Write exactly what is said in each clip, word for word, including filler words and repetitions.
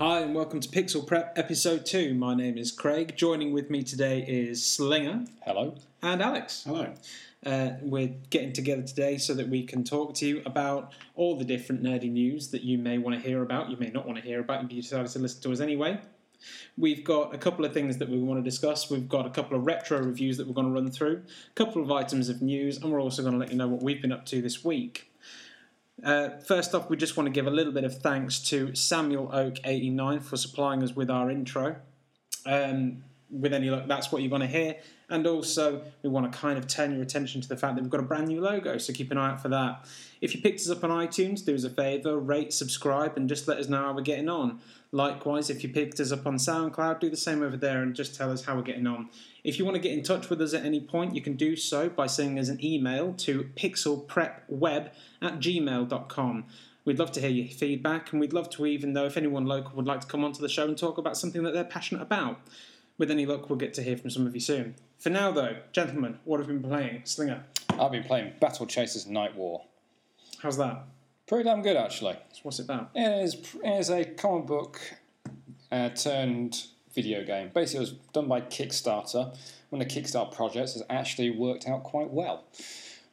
Hi and welcome to Pixel Prep Episode two. My name is Craig. Joining with me today is Slinger. Hello. And Alex. Hello. Uh, we're getting together today so that we can talk to you about all the different nerdy news that you may want to hear about, you may not want to hear about, but you decided to listen to us anyway. We've got a couple of things that we want to discuss. We've got a couple of retro reviews that we're going to run through, a couple of items of news, and we're also going to let you know what we've been up to this week. Uh, first off, we just want to give a little bit of thanks to Samuel Oak eighty-nine for supplying us with our intro. Um, with any luck, that's what you're going to hear. And also, we want to kind of turn your attention to the fact that we've got a brand new logo, so keep an eye out for that. If you picked us up on iTunes, do us a favour, rate, subscribe, and just let us know how we're getting on. Likewise, if you picked us up on SoundCloud, do the same over there and just tell us how we're getting on. If you want to get in touch with us at any point, you can do so by sending us an email to pixelprepweb at gmail dot com. We'd love to hear your feedback, and we'd love to even know if anyone local would like to come onto the show and talk about something that they're passionate about. With any luck, we'll get to hear from some of you soon. For now, though, gentlemen, what have you been playing? Slinger. I've been playing Battle Chasers Night War. How's that? Pretty damn good, actually. What's it about? It is, it is a comic book uh, turned video game. Basically, it was done by Kickstarter. One of the Kickstarter projects has actually worked out quite well,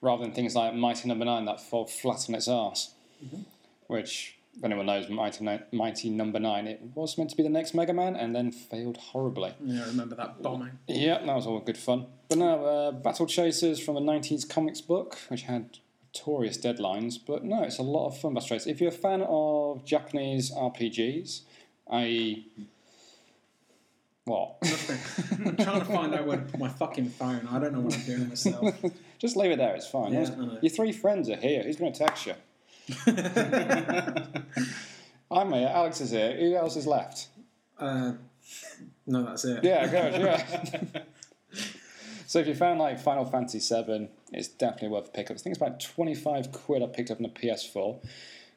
rather than things like Mighty number nine that fell flat on its arse. Mm-hmm. Which, if anyone knows Mighty Mighty Number nine, it was meant to be the next Mega Man and then failed horribly. Yeah, I remember that bombing. Yeah, that was all good fun. But no, uh, Battle Chasers from a nineties comics book, which had notorious deadlines, but no, it's a lot of fun, Battle Chasers. If you're a fan of Japanese R P Gs, that is... What? Nothing. I'm trying to find out where to put my fucking phone. I don't know what I'm doing myself. Just leave it there, it's fine. Yeah, your three friends are here. Who's going to text you? I'm here. Alex is here. Who else is left? Uh, no, that's it. Yeah, good. Yeah. So if you found like Final Fantasy seven, it's definitely worth a pickup. I think it's about twenty-five quid I picked up on the P S four.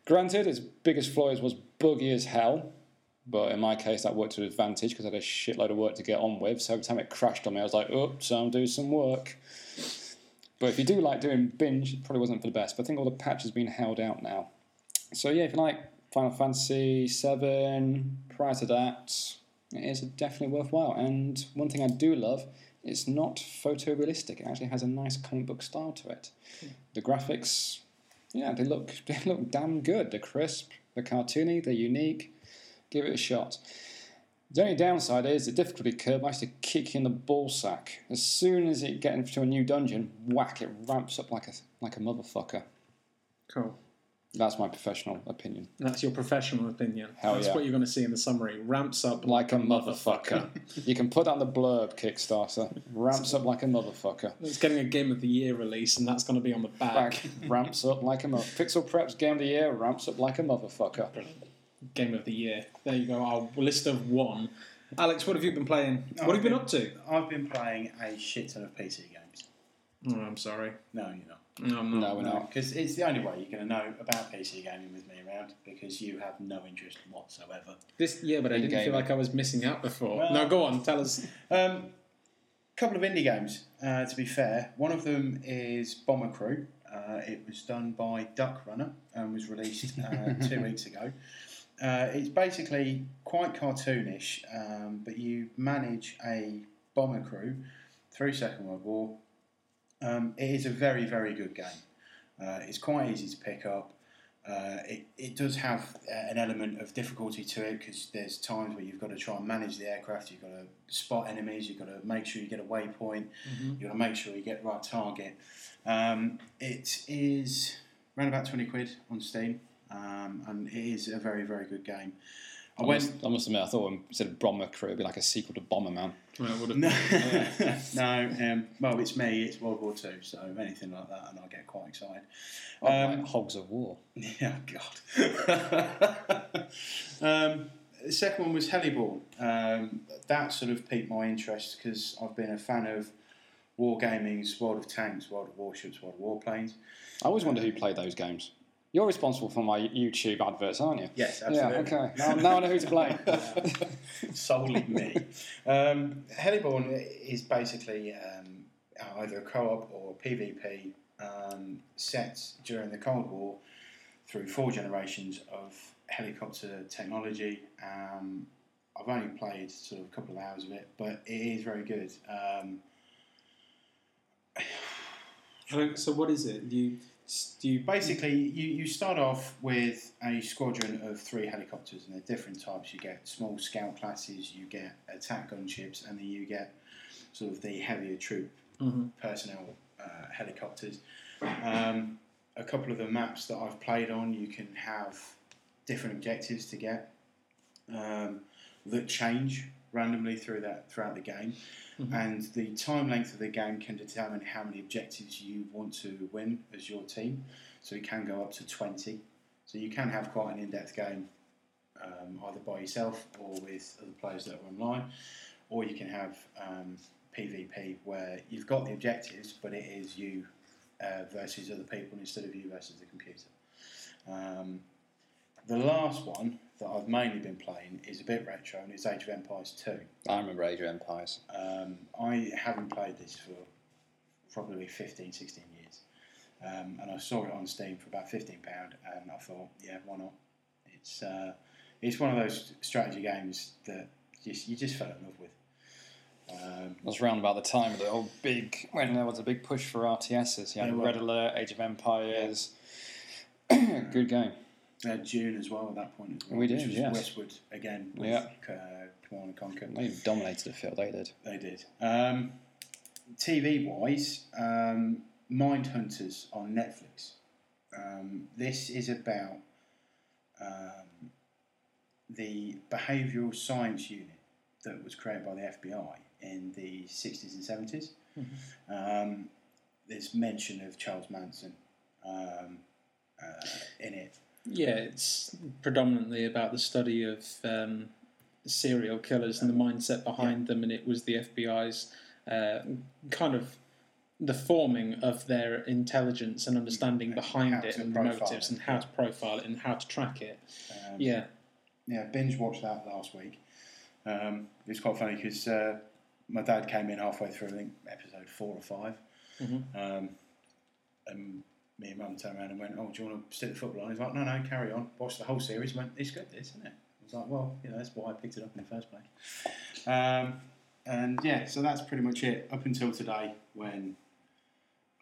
Granted, its biggest flaw was buggy as hell. But in my case, that worked to an advantage because I had a shitload of work to get on with. So every time it crashed on me, I was like, oops, so I'm doing some work. But if you do like doing binge, it probably wasn't for the best. But I think all the patch has been held out now. So yeah, if you like Final Fantasy seven, prior to that, it is definitely worthwhile. And one thing I do love, it's not photorealistic. It actually has a nice comic book style to it. Mm. The graphics, yeah, they look, they look damn good. They're crisp, they're cartoony, they're unique. Give it a shot. The only downside is the difficulty curve likes to kick you in the ballsack. As soon as it gets into a new dungeon, whack, it ramps up like a like a motherfucker. Cool. That's my professional opinion. That's your professional opinion. Hell That's yeah. what you're going to see in the summary. Ramps up like, like a, a motherfucker. motherfucker. You can put that on the blurb, Kickstarter. Ramps up like a motherfucker. It's getting a Game of the Year release, and that's going to be on the back. back. Ramps up like a motherfucker. Pixel Prep's Game of the Year ramps up like a motherfucker. Brilliant. Game of the Year. There you go, our list of one. Alex, what have you been playing? I've what have you been, been up to? I've been playing a shit ton of P C games. Oh, I'm sorry. No, you're not. No, I'm not. No, we're no. not. Because it's the only way you're going to know about P C gaming with me around, because you have no interest whatsoever. This Yeah, but I didn't gaming. feel like I was missing out before. Well, no, go on, tell us. A um, couple of indie games, uh, to be fair. One of them is Bomber Crew. Uh, it was done by Duck Runner and was released uh, two weeks ago. Uh, it's basically quite cartoonish, um, but you manage a bomber crew through Second World War. Um, it is a very, very good game. Uh, it's quite easy to pick up. Uh, it, it does have an element of difficulty to it because there's times where you've got to try and manage the aircraft, you've got to spot enemies, you've got to make sure you get a waypoint, mm-hmm. you've got to make sure you get the right target. Um, it is around about twenty quid on Steam. Um, and it is a very, very good game. I, I, went, must, I must admit, I thought instead of Bomber Crew, it'd be like a sequel to Bomberman. Well, it would have no, been. no um, well, it's me, it's World War Two, so anything like that, and I get quite excited. Um, oh, like Hogs of War. Yeah, God. um, the second one was Helliborn. Um, that sort of piqued my interest because I've been a fan of war gaming's World of Tanks, World of Warships, World of Warplanes. I always wonder um, who played those games. You're responsible for my YouTube adverts, aren't you? Yes, absolutely. Yeah, okay. Now, now I know who to blame. Solely me. Um, Helliborn is basically um, either a co-op or PvP um, set during the Cold War through four generations of helicopter technology. Um, I've only played sort of a couple of hours of it, but it is very good. Um, so what is it? Do you, do you basically you, you start off with a squadron of three helicopters, and they're different types. You get small scout classes, you get attack gunships, and then you get sort of the heavier troop mm-hmm. personnel uh, helicopters. Um, a couple of the maps that I've played on, you can have different objectives to get um, that change randomly through that throughout the game. Mm-hmm. And the time length of the game can determine how many objectives you want to win as your team. So it can go up to twenty. So you can have quite an in-depth game, um, either by yourself or with other players that are online. Or you can have um, P V P, where you've got the objectives, but it is you uh, versus other people instead of you versus the computer. Um, the last one that I've mainly been playing is a bit retro, and it's Age of Empires two. I remember Age of Empires. Um, I haven't played this for probably fifteen, sixteen years. Um, and I saw it on Steam for about fifteen pounds, and I thought, yeah, why not? It's, uh, it's one of those strategy games that just, you just fell in love with. Um, it was round about the time of the old big, when there was a big push for R T Ss. You had Red Alert, Age of Empires. Yeah. Good game. Uh, June as well at that point. As well, we did, which was yes. Westwood again with yeah. uh, Command and Conquer. They dominated the field, they did. They did. Um, T V wise, um, Mindhunters on Netflix. Um, this is about um, the behavioural science unit that was created by the F B I in the sixties and seventies. Mm-hmm. Um, there's mention of Charles Manson um, uh, in it. Yeah, it's predominantly about the study of um, serial killers and the mindset behind yeah. them, and it was the F B I's uh, kind of the forming of their intelligence and understanding behind it and the motives and how to profile it and how to track it. Um, yeah. Yeah, binge watched that last week. Um, it was quite funny because uh, my dad came in halfway through, I think, episode four or five. Mm-hmm. Um, and... me and Mum turned around and went, "Oh, do you want to stick the football on?" He's like, "No, no, carry on. Watch the whole series." I went, "It's good, this, isn't it?" I was like, "Well, you know, that's why I picked it up in the first place." Um, and yeah, so that's pretty much it up until today when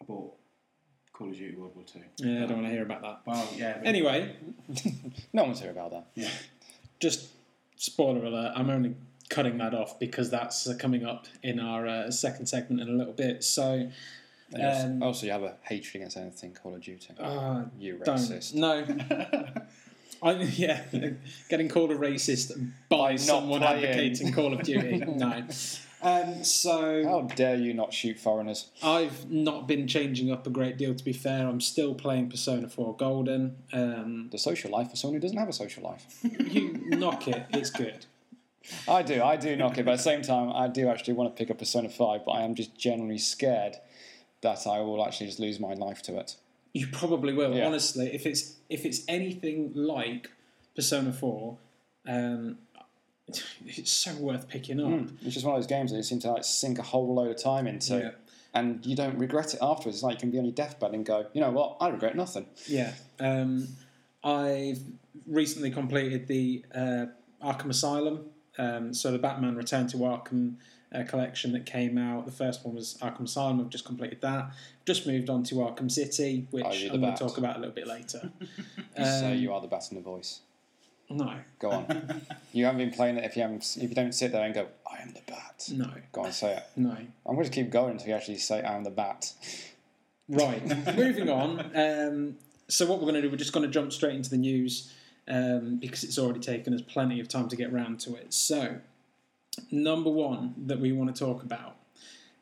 I bought Call of Duty World War Two. Yeah, I don't want to hear about that. Well, yeah. Anyway, no one's hear about that. Yeah. Just spoiler alert. I'm only cutting that off because that's uh, coming up in our uh, second segment in a little bit. So. Um, also, you have a hatred against anything Call of Duty. Uh, you racist. Don't. No. I'm, yeah, getting called a racist by not someone playing. Advocating Call of Duty. No. Um, so how dare you not shoot foreigners? I've not been changing up a great deal, to be fair. I'm still playing Persona four Golden. Um, the social life for someone who doesn't have a social life. You knock it. It's good. I do. I do knock it. But at the same time, I do actually want to pick up Persona five, but I am just generally scared that I will actually just lose my life to it. You probably will, yeah. Honestly. If it's if it's anything like Persona four, um, it's so worth picking up. Mm. It's just one of those games that you seem to like sink a whole load of time into, yeah. and you don't regret it afterwards. It's like you can be on your deathbed and go, you know what, I regret nothing. Yeah. Um, I've recently completed the uh, Arkham Asylum, um, so the Batman Return to Arkham Uh, collection that came out. The first one was Arkham Asylum. I've just completed that. Just moved on to Arkham City, which I'm going to talk about a little bit later. um, so you are the bat in the voice. No. Go on. You haven't been playing it if you haven't. If you don't sit there and go, I am the bat. No. Go on, say it. No. I'm going to keep going until you actually say, I am the bat. Right. Moving on. Um, so what we're going to do, we're just going to jump straight into the news um, because it's already taken us plenty of time to get round to it. So number one that we want to talk about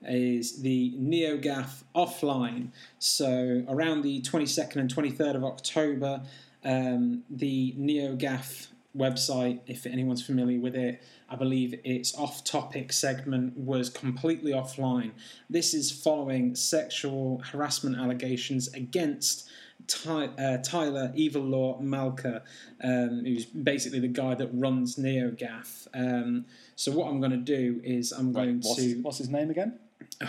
is the NeoGAF offline. So around the twenty-second and twenty-third of October, um, the NeoGAF website, if anyone's familiar with it, I believe its off-topic segment was completely offline. This is following sexual harassment allegations against Ty, uh, Tyler Evilore Malka, um, who's basically the guy that runs NeoGAF. Um, so what I'm going to do is I'm Wait, going what's, to... What's his name again? Uh,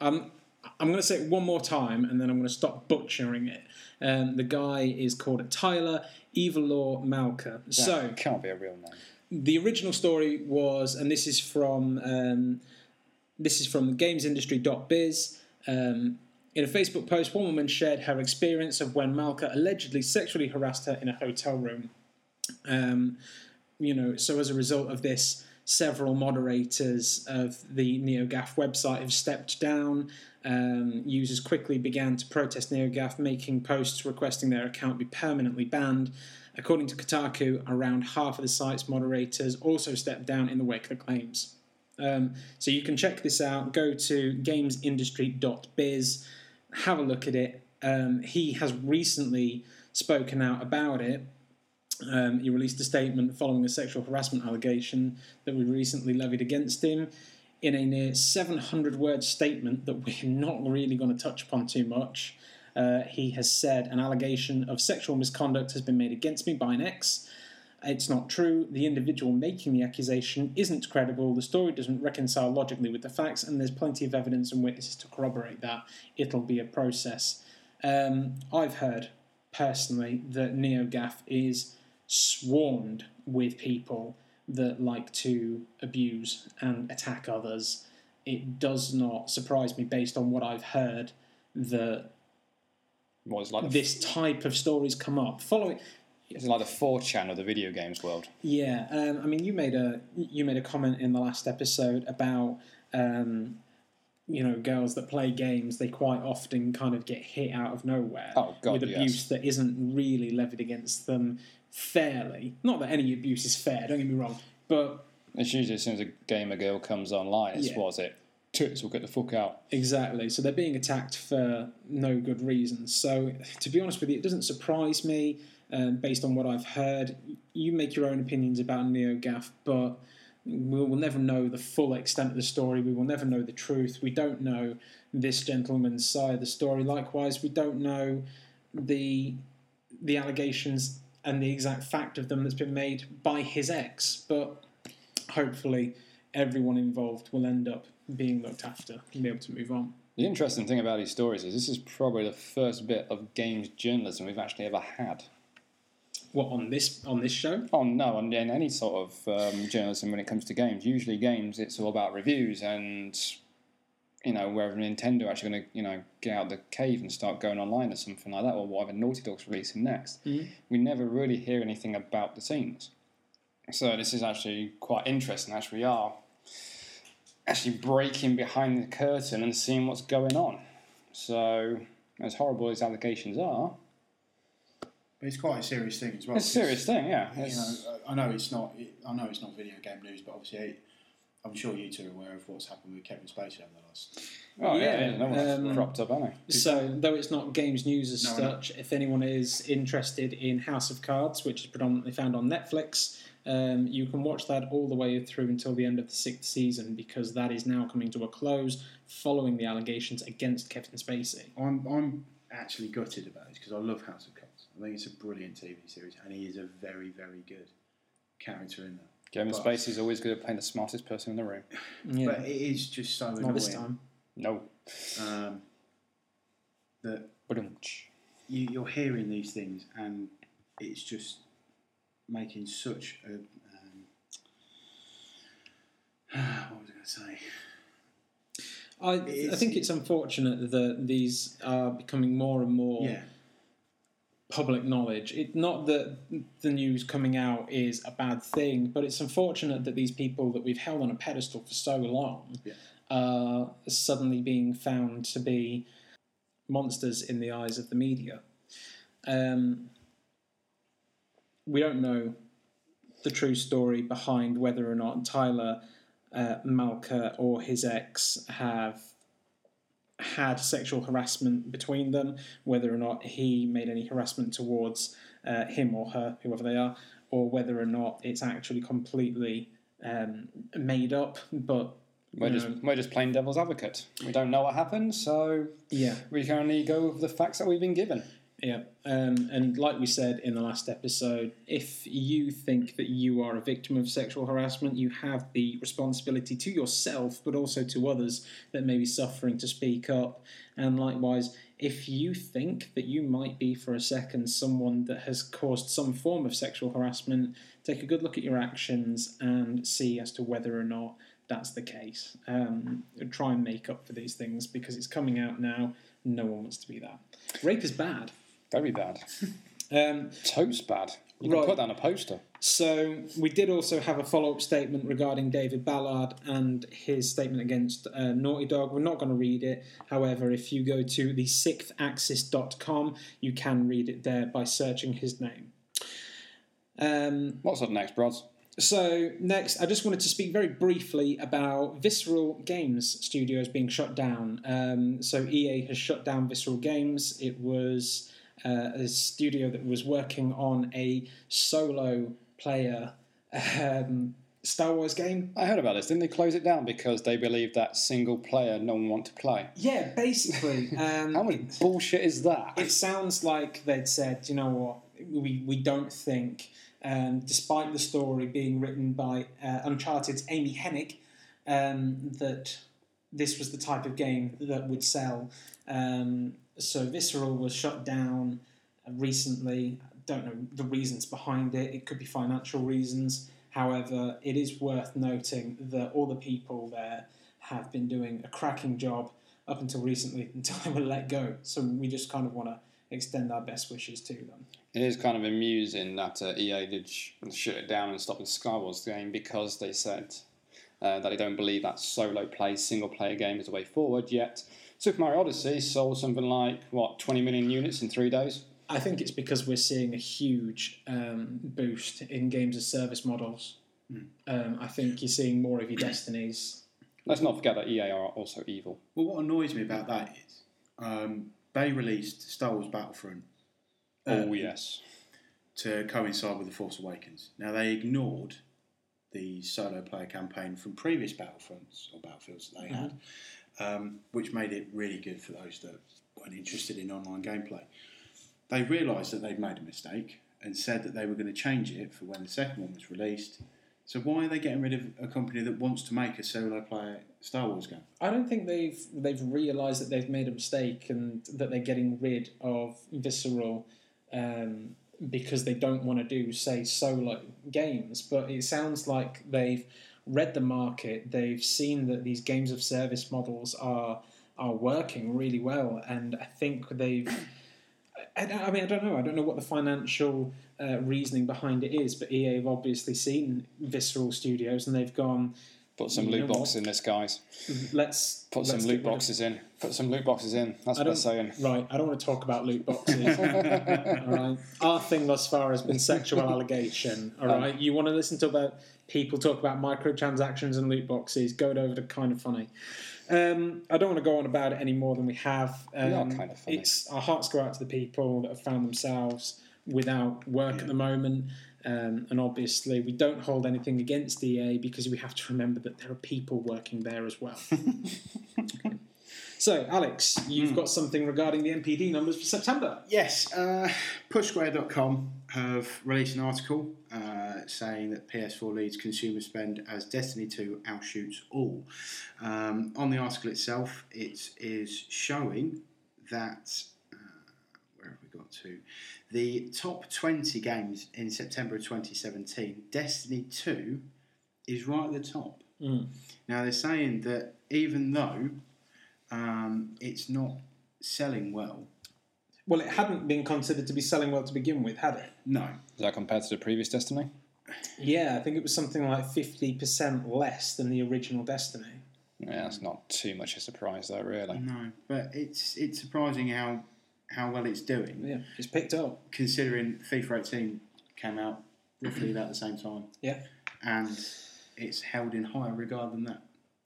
I'm, I'm going to say it one more time, and then I'm going to stop butchering it. Um, the guy is called Tyler Evilore Malka. That so can't be a real name. The original story was, and this is from um, this is from games industry dot biz. Um, in a Facebook post, one woman shared her experience of when Malka allegedly sexually harassed her in a hotel room. Um, you know, so as a result of this, several moderators of the NeoGAF website have stepped down. Um, users quickly began to protest NeoGAF, making posts requesting their account be permanently banned. According to Kotaku, around half of the site's moderators also stepped down in the wake of the claims. Um, so you can check this out. Go to games industry dot biz, have a look at it. Um, he has recently spoken out about it. Um, he released a statement following a sexual harassment allegation that we recently levied against him. In a near seven hundred word statement that we're not really going to touch upon too much, uh, he has said, an allegation of sexual misconduct has been made against me by an ex. It's not true. The individual making the accusation isn't credible. The story doesn't reconcile logically with the facts, and there's plenty of evidence and witnesses to corroborate that. It'll be a process. Um, I've heard, personally, that NeoGAF is swarmed with people that like to abuse and attack others. It does not surprise me, based on what I've heard, that what, like this f- type of stories come up. Following, it's like the four chan of the video games world. Yeah, um, I mean, you made a you made a comment in the last episode about um, you know, girls that play games. They quite often kind of get hit out of nowhere oh, God, with abuse yes. that isn't really levied against them. Fairly, not that any abuse is fair, don't get me wrong, but it's usually as soon as a gamer girl comes online, it's yeah. what's it, toots will get the fuck out. Exactly, so they're being attacked for no good reason. So, to be honest with you, it doesn't surprise me, um, based on what I've heard. You make your own opinions about NeoGAF, but we will never know the full extent of the story, we will never know the truth. We don't know this gentleman's side of the story. Likewise, we don't know the the allegations and the exact fact of them that's been made by his ex. But hopefully everyone involved will end up being looked after and be able to move on. The interesting thing about these stories is this is probably the first bit of games journalism we've actually ever had. What, on this on this show? Oh, no, on in any sort of um, journalism when it comes to games. Usually games, it's all about reviews and, you know, whether Nintendo actually going to, you know, get out of the cave and start going online or something like that, or whatever Naughty Dog's releasing next. Mm-hmm. We never really hear anything about the scenes. So this is actually quite interesting. Actually, we are actually breaking behind the curtain and seeing what's going on. So, as horrible as allegations are... But it's quite a serious thing as well. It's a serious thing, yeah. You know, I know it's not. I know it's not video game news, but obviously... It, I'm sure you two are aware of what's happened with Kevin Spacey over the last... Oh, yeah, yeah no one's um, cropped up, aren't they? So, though it's not games news as no, such, if anyone is interested in House of Cards, which is predominantly found on Netflix, um, you can watch that all the way through until the end of the sixth season, because that is now coming to a close following the allegations against Kevin Spacey. I'm, I'm actually gutted about this, because I love House of Cards. I think it's a brilliant T V series, and he is a very, very good character in that. Kevin Spacey is always good at playing the smartest person in the room. Yeah. But it is just so annoying. Not this time. No. Um, that you, you're hearing these things and it's just making such a... Um, what was I going to say? I, it's, I think it's unfortunate that these are becoming more and more... Yeah. Public knowledge. It's not that the news coming out is a bad thing, but it's unfortunate that these people that we've held on a pedestal for so long yeah. are suddenly being found to be monsters in the eyes of the media. Um, we don't know the true story behind whether or not Tyler uh, Malka or his ex have had sexual harassment between them, whether or not he made any harassment towards uh, him or her, whoever they are, or whether or not it's actually completely um, made up. But we're just, we're just playing devil's advocate. We don't know what happened, so yeah, we can only go with the facts that we've been given. Yeah, um, and like we said in the last episode, if you think that you are a victim of sexual harassment, you have the responsibility to yourself, but also to others that may be suffering, to speak up. And likewise, if you think that you might be for a second someone that has caused some form of sexual harassment, take a good look at your actions and see as to whether or not that's the case. Um, try and make up for these things, because it's coming out now. No one wants to be that. Rape is bad. Very bad. um, Totes bad. You can right. put down a poster. So we did also have a follow-up statement regarding David Ballard and his statement against uh, Naughty Dog. We're not going to read it. However, if you go to the sixth axis dot com, you can read it there by searching his name. Um, What's up next, broads? So next, I just wanted to speak very briefly about Visceral Games Studios being shut down. Um, so E A has shut down Visceral Games. It was uh, a studio that was working on a solo player um, Star Wars game. I heard about this. Didn't they close it down because they believed that single player no one wanted to play? Yeah, basically. Um, How much it, bullshit is that? It sounds like they'd said, you know what, we, we don't think... Um, despite the story being written by uh, Uncharted's Amy Hennig, um, that this was the type of game that would sell. Um, so Visceral was shut down recently. I don't know the reasons behind it. It could be financial reasons. However, it is worth noting that all the people there have been doing a cracking job up until recently, until they were let go. So we just kind of want to extend our best wishes to them. It is kind of amusing that uh, E A did sh- shut it down and stop the Star Wars game because they said uh, that they don't believe that solo play, single player game is the way forward, yet Super Mario Odyssey sold something like, what, twenty million units in three days? I think it's because we're seeing a huge um, boost in games as service models. Mm. Um, I think you're seeing more of your Destinies. Let's not forget that E A are also evil. Well, what annoys me about that is... Um, They released Star Wars Battlefront. Um, oh, yes. To coincide with The Force Awakens. Now, they ignored the solo player campaign from previous Battlefronts, or Battlefields that they mm-hmm. had, um, which made it really good for those that weren't interested in online gameplay. They realised that they'd made a mistake and said that they were going to change it for when the second one was released. So why are they getting rid of a company that wants to make a solo player Star Wars game? I don't think they've they've realised that they've made a mistake and that they're getting rid of Visceral um, because they don't want to do, say, solo games. But it sounds like they've read the market. They've seen that these games of service models are are working really well, and I think they've. I mean, I don't know. I don't know what the financial uh, reasoning behind it is, but E A have obviously seen Visceral Studios and they've gone... Put some loot boxes in this, guys. Let's... Put some loot boxes in. Put some loot boxes in. That's what they're saying. Right, I don't want to talk about loot boxes. All right. Our thing thus far has been sexual allegation. All right. Um, you want to listen to about people talk about microtransactions and loot boxes, go over to Kind of Funny. Um, I don't want to go on about it any more than we have. Um, we are kind of funny. It's, our hearts go out to the people that have found themselves without work yeah. at the moment. Um, and obviously we don't hold anything against E A because we have to remember that there are people working there as well. Okay. So, Alex, you've mm. got something regarding the N P D numbers for September. Yes. Uh, push square dot com have released an article uh, saying that P S four leads consumer spend as Destiny two outshoots all. Um, on the article itself, it is showing that... Where have we got to? The top twenty games in September of twenty seventeen, Destiny two is right at the top. Mm. Now, they're saying that even though um, it's not selling well... Well, it hadn't been considered to be selling well to begin with, had it? No. Is that compared to the previous Destiny? Yeah, I think it was something like fifty percent less than the original Destiny. Yeah, that's not too much a surprise, though, really. No, but it's it's surprising how... how well it's doing. Yeah, it's picked up. Considering FIFA eighteen came out roughly about the same time. Yeah. And it's held in higher regard than that.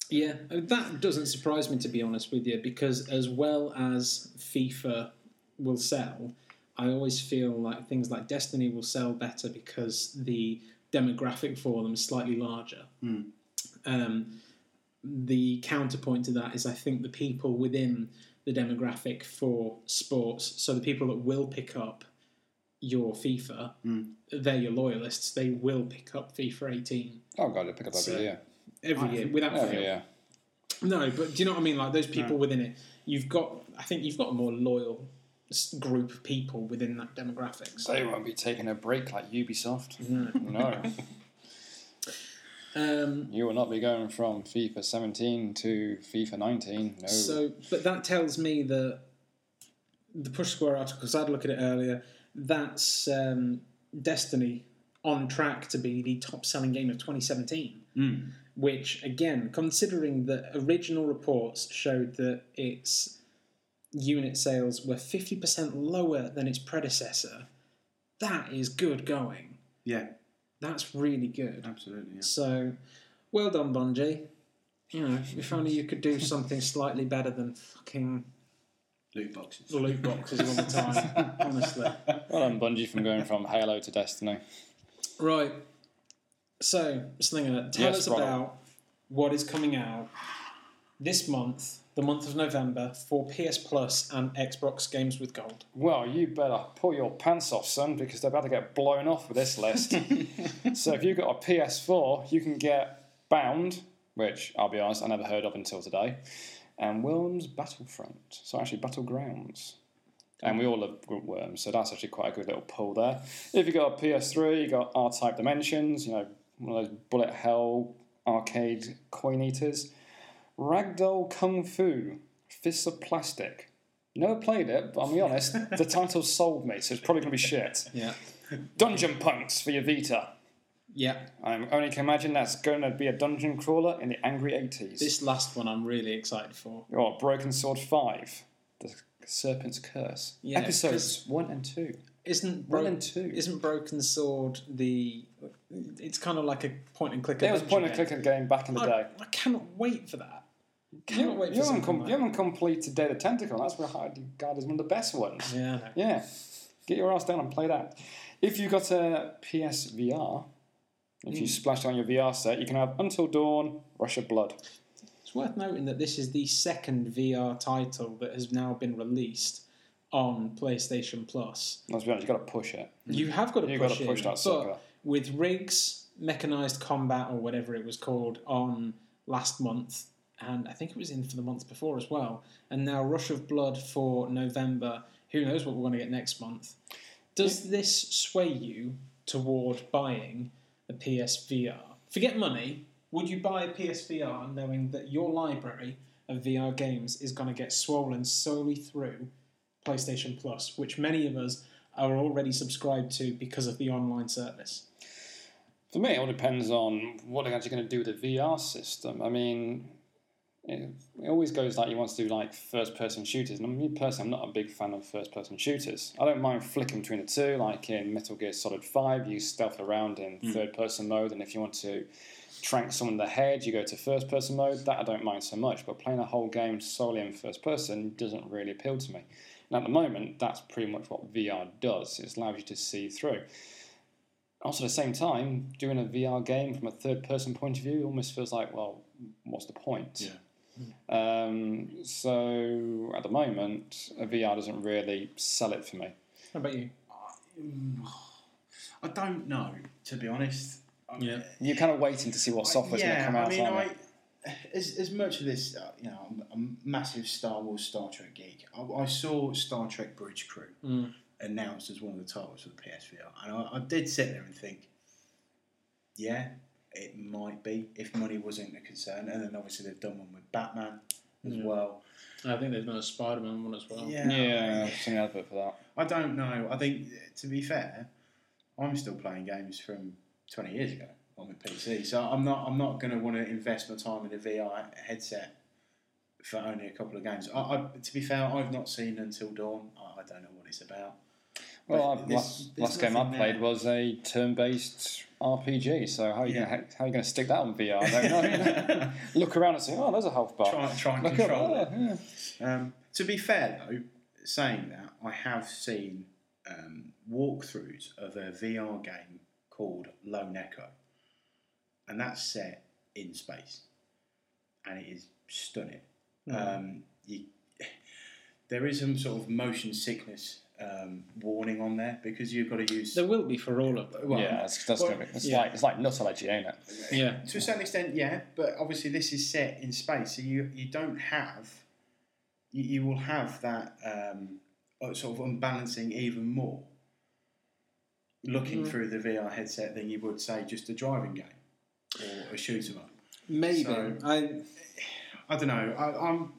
Yeah, that doesn't surprise me, to be honest with you, because as well as FIFA will sell, I always feel like things like Destiny will sell better because the demographic for them is slightly larger. Mm. Um, the counterpoint to that is I think the people within... the demographic for sports. So the people that will pick up your FIFA, mm. they're your loyalists. They will pick up FIFA eighteen. Oh, God, they pick up every so year. Every I year, without fail. No, but do you know what I mean? Like, those people no. within it. You've got... I think you've got a more loyal group of people within that demographic. So. They won't be taking a break like Ubisoft. No. no. Um, you will not be going from FIFA seventeen to FIFA nineteen. No. So, but that tells me that the Push Square article, because I'd look at it earlier, that's um, Destiny on track to be the top-selling game of twenty seventeen. Mm. Which, again, considering that original reports showed that its unit sales were fifty percent lower than its predecessor, that is good going. Yeah. That's really good. Absolutely, yeah. So, well done, Bungie. You know, if only you could do something slightly better than fucking... Loot boxes. Loot boxes all the time, honestly. Well done, Bungie, from going from Halo to Destiny. Right. So, Slinger, tell yes, us Ronald. about what is coming out this month, the month of November, for P S Plus and Xbox Games with Gold. Well, you better pull your pants off, son, because they're about to get blown off with this list. So if you've got a P S four, you can get Bound, which, I'll be honest, I never heard of until today, and Worms Battlefront. So actually, Battlegrounds. And we all love Worms, so that's actually quite a good little pull there. If you've got a P S three, you've got R-Type Dimensions, you know, one of those bullet hell arcade coin eaters. Ragdoll Kung Fu, Fists of Plastic. Never played it, but I'll be honest, the title sold me, so it's probably going to be shit. Yeah. Dungeon Punks for your Vita. Yeah. I only can imagine that's going to be a dungeon crawler in the angry eighties. This last one I'm really excited for. Oh, Broken Sword five. The Serpent's Curse. Yeah, episodes one and two. Isn't Bro- one and two? Isn't Broken Sword the? It's kind of like a point and click. It was point and click game back in the I, day. I cannot wait for that. Cannot you, wait. For you haven't, com- like you haven't completed Day of the Tentacle. That's where Highly Guard is one of the best ones. Yeah. Yeah. Get your ass down and play that. If you got a P S V R, if mm. you splash on your V R set, you can have Until Dawn, Rush of Blood. It's worth noting that this is the second V R title that has now been released on PlayStation Plus. Let's be honest, you've got to push it. You have got to you've push, got to push it. That sucker. But with Riggs, Mechanized Combat, or whatever it was called, on last month, and I think it was in for the month before as well, and now Rush of Blood for November, who knows what we're going to get next month. Does yeah. this sway you toward buying a P S V R? Forget money. Would you buy a P S V R knowing that your library of V R games is going to get swollen solely through PlayStation Plus, which many of us are already subscribed to because of the online service? For me, it all depends on what they're actually going to do with the V R system. I mean, it, it always goes like you want to do like first-person shooters. And me personally, I'm not a big fan of first-person shooters. I don't mind flicking between the two. Like in Metal Gear Solid five, you stealth around in mm. third-person mode, and if you want to trank someone in the head, you go to first person mode. That I don't mind so much, but playing a whole game solely in first person doesn't really appeal to me. And at the moment, that's pretty much what V R does. It allows you to see through. Also, at the same time, doing a V R game from a third person point of view almost feels like, well, what's the point? Yeah. Um, so at the moment, a V R doesn't really sell it for me. How about you? I don't know, to be honest. Yeah, you're kind of waiting to see what software's yeah, going to come out. I mean, aren't I, as as much of this, uh, you know, I'm a massive Star Wars, Star Trek geek. I, I saw Star Trek Bridge Crew mm. announced as one of the titles for the P S V R, and I, I did sit there and think, yeah, it might be if money wasn't a concern. And then obviously they've done one with Batman as yeah. well. I think they've done a Spider-Man one as well. Yeah, yeah I've seen an advert for that. I don't know. I think, to be fair, I'm still playing games from twenty years ago on my P C, so I'm not I'm not going to want to invest my time in a V R headset for only a couple of games. I, I, to be fair, I've not seen Until Dawn. I, I don't know what it's about. Well, there's, last, there's last game I played there. was a turn-based R P G, so how are you yeah. going how are you going to stick that on V R? I don't know. Look around and say, oh, there's a health bar. Try, try and Look control up, it. Yeah. Um, to be fair, though, saying that, I have seen um, walkthroughs of a V R game called Lone Echo, and that's set in space, and it is stunning. Mm. Um, you, there is some sort of motion sickness um, warning on there because you've got to use. There will be for all of them. Well, yeah, that's, that's well, gonna be, it's yeah. like it's like nuttology, ain't it? Yeah, to a certain extent, yeah. But obviously, this is set in space, so you you don't have. you, you will have that um, sort of unbalancing even more looking mm. through the V R headset than you would, say, just a driving game or a shoot-em-up. Maybe. So, I I don't know. I, I'm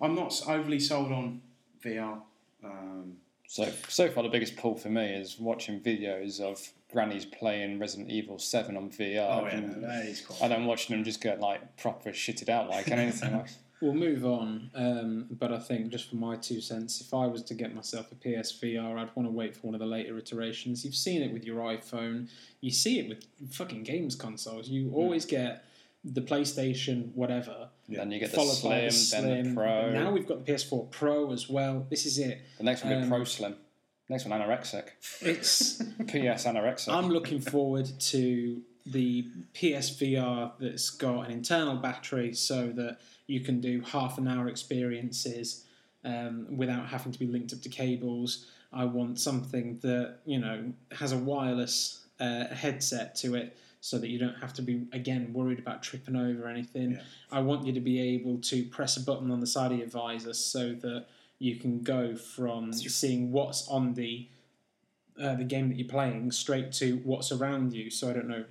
I'm not overly sold on V R. Um, so so far, the biggest pull for me is watching videos of grannies playing Resident Evil seven on V R. Oh, yeah, and, that is cool. And I'm watching them just get like proper shitted out like anything. Like, we'll move on, um, but I think just for my two cents, if I was to get myself a P S V R, I'd want to wait for one of the later iterations. You've seen it with your iPhone. You see it with fucking games consoles. You always get the PlayStation, whatever. Yeah. Then you get the Slim, the Slim, then the Pro. And now we've got the P S four Pro as well. This is it. The next one will um, be Pro Slim. The next one, anorexic. It's P S anorexic. I'm looking forward to the P S V R that's got an internal battery so that you can do half an hour experiences um, without having to be linked up to cables. I want something that, you know, has a wireless uh, headset to it so that you don't have to be, again, worried about tripping over anything. Yeah. I want you to be able to press a button on the side of your visor so that you can go from seeing what's on the uh, the game that you're playing straight to what's around you. So I don't know,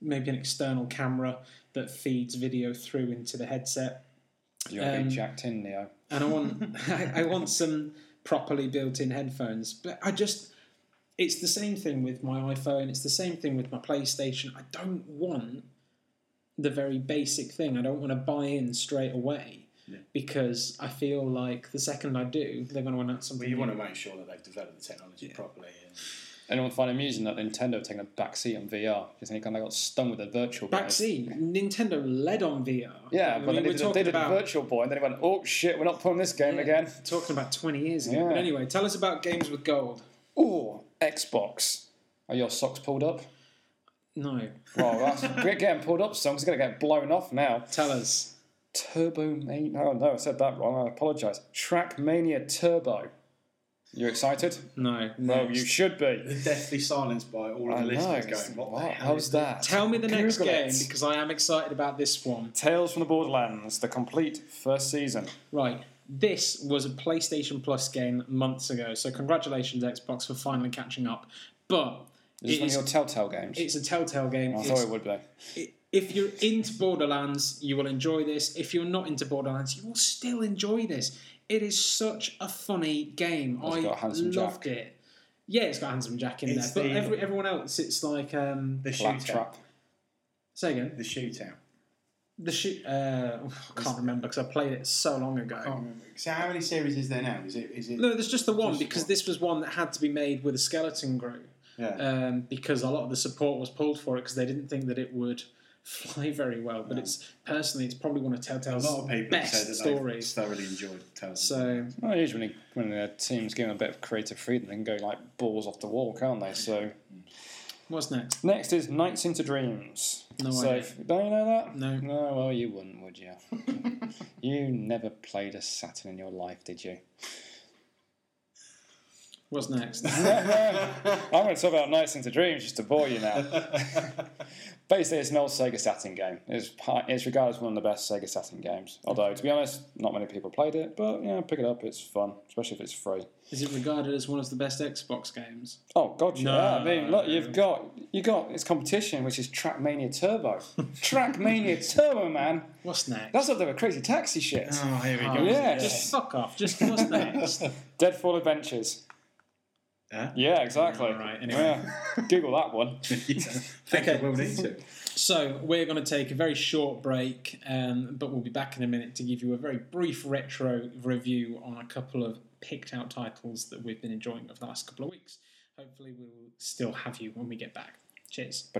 maybe an external camera that feeds video through into the headset. You're um, being jacked in, Neo. And I want, I, I want some properly built-in headphones. But I just, it's the same thing with my iPhone. It's the same thing with my PlayStation. I don't want the very basic thing. I don't want to buy in straight away. Yeah. Because I feel like the second I do, they're going to announce something. Well, you new. want to make sure that they've developed the technology yeah. properly. And... Anyone find amusing that Nintendo taking a backseat on V R? You think they got stung with a Virtual Boy? Backseat? Nintendo led on V R. Yeah, I but mean, they, did, they did about... a Virtual Boy, and then they went, oh shit, we're not pulling this game yeah, again. Talking about twenty years ago. Yeah. But anyway, tell us about games with gold. Ooh, Xbox. Are your socks pulled up? No. Well, that's getting pulled up, so I'm just going to get blown off now. Tell us. Turbo Man... Oh, no, I said that wrong. I apologise. Trackmania Turbo. You excited? No. Next. Well, you should be. The deathly silence by all of the listeners going, what, what the hell how's that? Tell me the Google next game, it. because I am excited about this one. Tales from the Borderlands, the complete first season. Right. This was a PlayStation Plus game months ago, so congratulations, Xbox, for finally catching up. But... Is this one of your Telltale games? It's a Telltale game. I thought it would be. It, If you're into Borderlands, you will enjoy this. If you're not into Borderlands, you will still enjoy this. It is such a funny game. It's I got Handsome loved Jack. it. Yeah, it's got Handsome Jack in it's there. The, but every, everyone else, it's like... Um, the shootout. Say again? The shootout. The shoot... Uh, I can't remember because I played it so long ago. I can't remember. So how many series is there now? Is it? Is it no, there's just the one just because one. This was one that had to be made with a skeleton crew. Yeah. Um, because a lot of the support was pulled for it because they didn't think that it would... fly very well, but no. it's personally it's probably one of Telltale's a lot of people best said that stories. Thoroughly enjoyed Telltale. So well, usually when their team's given a bit of creative freedom, they can go like balls off the wall, can't they? So what's next? Next is Nights into Dreams. No so idea. If, don't you know that? No. No. Well, you wouldn't, would you? You never played a Saturn in your life, did you? What's next? I'm going to talk about Nights into Dreams just to bore you now. Basically, it's an old Sega Saturn game. It's, it's regarded as one of the best Sega Saturn games. Although, to be honest, not many people played it, but you know, pick it up, it's fun, especially if it's free. Is it regarded as one of the best Xbox games? Oh, God, no. yeah. I mean, look, you've got you got its competition, which is Trackmania Turbo. Trackmania Turbo, man. What's next? That's up there with Crazy Taxi shit. Oh, here we go. Oh, yeah, yeah, just fuck off. Just what's next? Deadfall Adventures. Huh? Yeah, exactly. All right, anyway. Yeah. Google that one. Okay, we'll need to. So we're going to take a very short break, um, but we'll be back in a minute to give you a very brief retro review on a couple of picked out titles that we've been enjoying over the last couple of weeks. Hopefully we'll still have you when we get back. Cheers.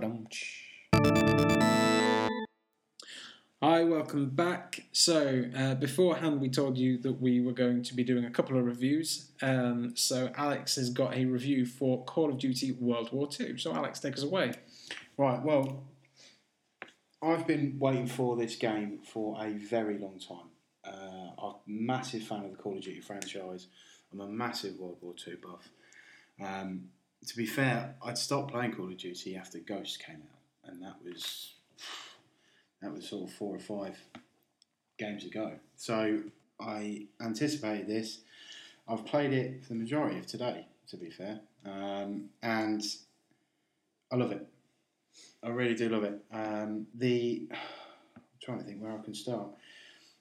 Hi, welcome back. So, uh, beforehand we told you that we were going to be doing a couple of reviews. Um, so, Alex has got a review for Call of Duty World War Two. So, Alex, take us away. Right, well, I've been waiting for this game for a very long time. Uh, I'm a massive fan of the Call of Duty franchise. I'm a massive World War Two buff. Um, to be fair, I'd stopped playing Call of Duty after Ghost came out, and that was... That was sort of four or five games ago. So I anticipated this. I've played it for the majority of today, to be fair, um, and I love it. I really do love it. Um, the I'm trying to think where I can start.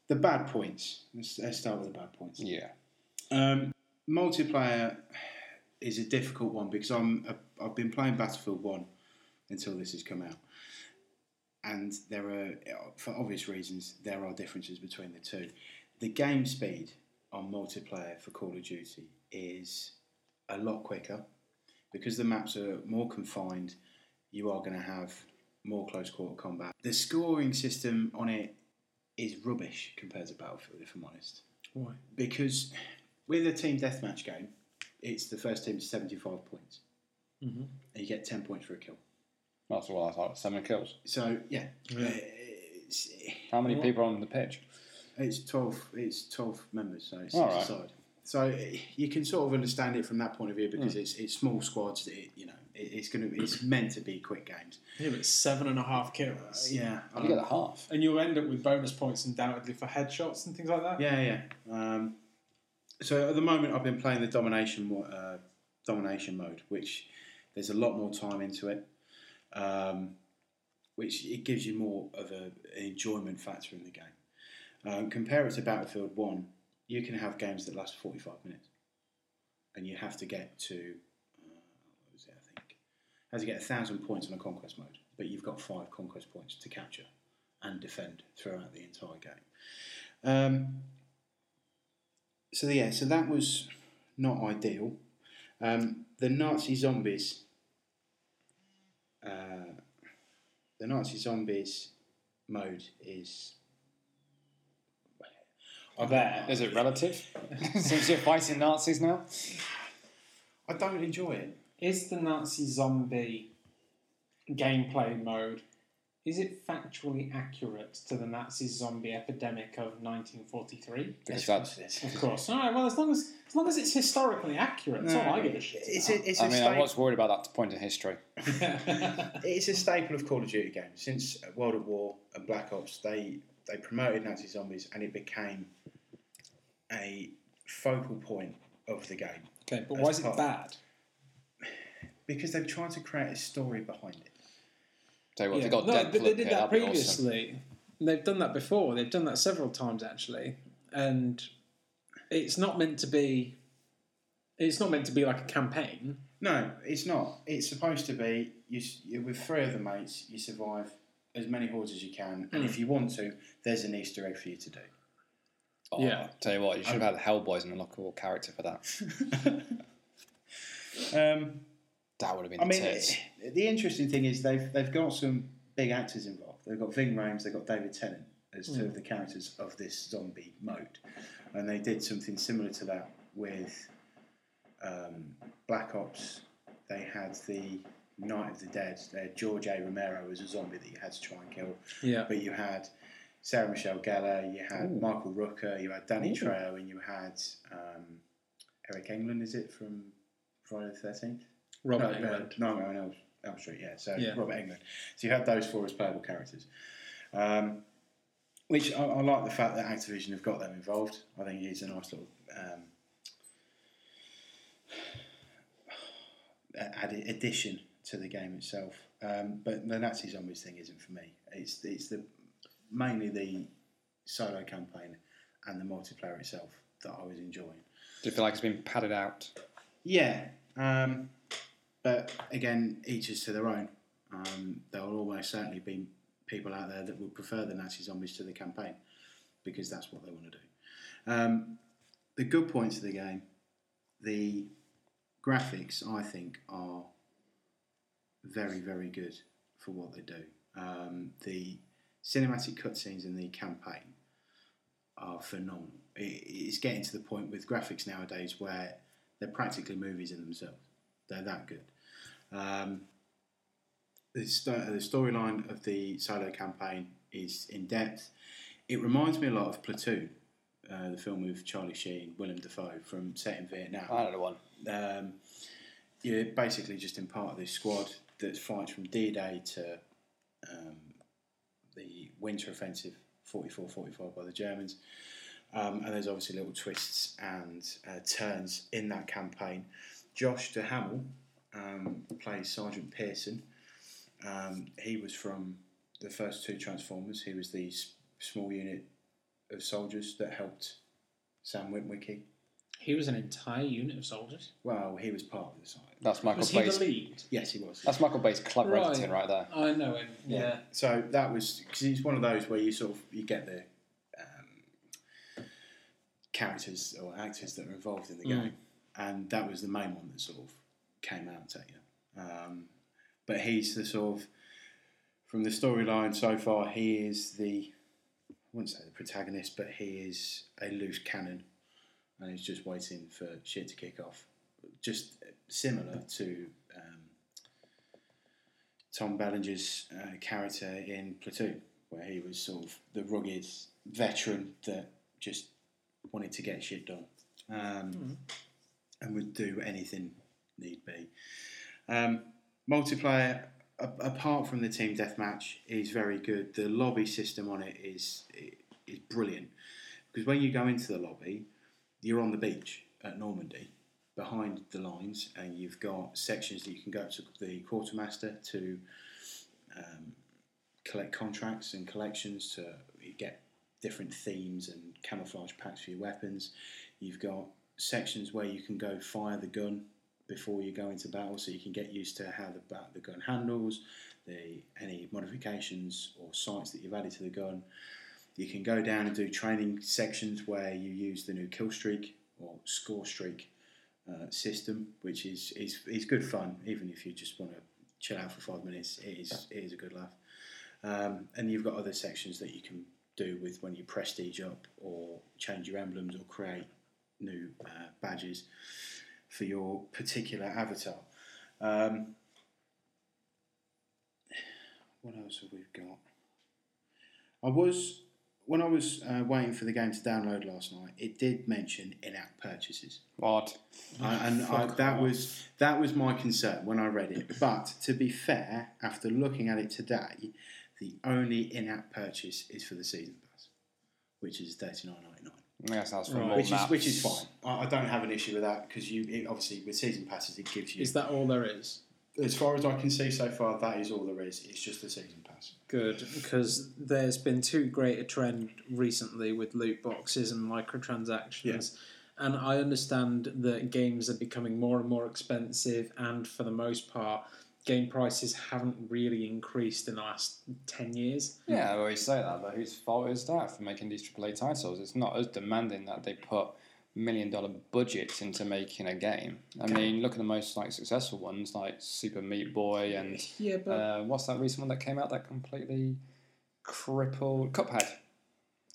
The bad points. Let's, let's start with the bad points. Yeah. Um, multiplayer is a difficult one because I'm a, I've been playing Battlefield one until this has come out, and there are, for obvious reasons, there are differences between the two. The game speed on multiplayer for Call of Duty is a lot quicker because the maps are more confined. You are going to have more close-quarter combat. The scoring system on it is rubbish compared to Battlefield, if I'm honest. Why? Because with a team deathmatch game, it's the first team to seventy-five points. Mm-hmm. And you get ten points for a kill. That's what I thought, seven kills. So, yeah. yeah. It's, How many what? people are on the pitch? It's twelve. It's twelve members, so it's right. side. So you can sort of understand it from that point of view because mm. it's it's small squads. It, you know, it, it's gonna it's meant to be quick games. Yeah, but it's seven and a half kills. Uh, yeah, I you get a half, and you'll end up with bonus points undoubtedly for headshots and things like that. Yeah, yeah. Um, so at the moment, I've been playing the domination uh, domination mode, which there's a lot more time into it. Um, which it gives you more of a, an enjoyment factor in the game. Um, compare it to Battlefield one, you can have games that last forty-five minutes, and you have to get to uh, what was it? I think have to get a thousand points on a conquest mode, but you've got five conquest points to capture and defend throughout the entire game. Um, so yeah, so that was not ideal. Um, the Nazi Zombies, uh, the Nazi Zombies mode is. I bet. Is it relative? Since you're fighting Nazis now? I don't enjoy it. Is the Nazi zombie gameplay mode, is it factually accurate to the Nazi zombie epidemic of nineteen forty-three? Because that's it. Of course. All right, well, as long as, as long as it's historically accurate, that's no, all I give a shit it's a, it's I a mean, sta- I was worried about that point in history. It's a staple of Call of Duty games. Since World of War and Black Ops, they... They promoted Nazi Zombies, and it became a focal point of the game. Okay, but why is it bad? Because they've tried to create a story behind it. Tell you what, yeah. they got no, Deadpool. They did that previously. Awesome. They've done that before. They've done that several times actually, and it's not meant to be. It's not meant to be like a campaign. No, it's not. It's supposed to be you, you with three of the mates. You survive as many hordes as you can, and if you want to, there's an Easter egg for you to do. Oh, yeah, I'll tell you what, you should have had Hellboy's an unlockable character for that. um, that would have been. I mean, tits. It, the interesting thing is they've they've got some big actors involved. They've got Ving Rhames, they've got David Tennant as two mm. of the characters of this zombie mode, and they did something similar to that with um, Black Ops. They had the Night of the Dead, uh, George A. Romero was a zombie that you had to try and kill. Yeah. But you had Sarah Michelle Gellar, you had Ooh. Michael Rooker, you had Danny Ooh. Trejo, and you had um, Eric Englund, is it, from Friday the thirteenth? Robert no, Englund. No, no, no, Elm Street, yeah. So yeah. Robert Englund. So you had those four as playable characters. Um, which I, I like the fact that Activision have got them involved. I think it's a nice little... Um, added addition to the game itself, um, but the Nazi Zombies thing isn't for me. It's it's the mainly the solo campaign and the multiplayer itself that I was enjoying. Do you feel like it's been padded out? Yeah, um, but again, each is to their own. Um, there will almost certainly be people out there that would prefer the Nazi Zombies to the campaign because that's what they want to do. Um, the good points of the game, the graphics, I think, are very, very good for what they do. Um, the cinematic cutscenes in the campaign are phenomenal. It, it's getting to the point with graphics nowadays where they're practically movies in themselves. They're that good. Um, the st- the storyline of the solo campaign is in depth. It reminds me a lot of Platoon, uh, the film with Charlie Sheen, Willem Dafoe, from set in Vietnam. I don't know one. Um, you're basically just in part of this squad that fights from D-Day to um, the winter offensive forty-four forty-five by the Germans. Um, and there's obviously little twists and uh, turns in that campaign. Josh DeHamel um, plays Sergeant Pearson. Um, he was from the first two Transformers. He was the s- small unit of soldiers that helped Sam Witwicky. He was an entire unit of soldiers? Well, he was part of the side. That's Michael Bay's... Was he the lead? Yes, he was. That's Michael Bay's club right. Editing right there. I know him, yeah. yeah. So that was... Because it's one of those where you sort of... You get the um, characters or actors that are involved in the mm. game. And that was the main one that sort of came out at you. Um, but he's the sort of... From the storyline so far, he is the... I wouldn't say the protagonist, but he is a loose cannon. And he's just waiting for shit to kick off. Just similar to um, Tom Ballinger's uh, character in Platoon, where he was sort of the rugged veteran that just wanted to get shit done um, mm. and would do anything need be. Um, multiplayer, a- apart from the team deathmatch, is very good. The lobby system on it is it, is brilliant, because when you go into the lobby, you're on the beach at Normandy, behind the lines, and you've got sections that you can go up to the quartermaster to um, collect contracts and collections, to you get different themes and camouflage packs for your weapons. You've got sections where you can go fire the gun before you go into battle, so you can get used to how the, the gun handles, the any modifications or sights that you've added to the gun. You can go down and do training sections where you use the new kill streak or score streak uh, system, which is, is is good fun. Even if you just want to chill out for five minutes, it is it is a good laugh. Um, and you've got other sections that you can do with when you prestige up or change your emblems or create new uh, badges for your particular avatar. Um, what else have we got? I was... When I was uh, waiting for the game to download last night, it did mention in-app purchases. What? I, and I, that was that was my concern when I read it. But to be fair, after looking at it today, the only in-app purchase is for the season pass, which is thirty-nine ninety-nine. Yes, that's right. Which is which is fine. I, I don't have an issue with that, because you it, obviously with season passes it gives you. Is that all there is? As far as I can see so far, that is all there is. It's just the season pass. Good, because there's been too great a trend recently with loot boxes and microtransactions. Yeah. And I understand that games are becoming more and more expensive, and for the most part, game prices haven't really increased in the last ten years. Yeah, I always say that, but whose fault is that for making these triple A titles? It's not as demanding that they put... million dollar budgets into making a game. I okay. mean, look at the most like successful ones like Super Meat Boy and yeah, but uh, what's that recent one that came out that completely crippled Cuphead.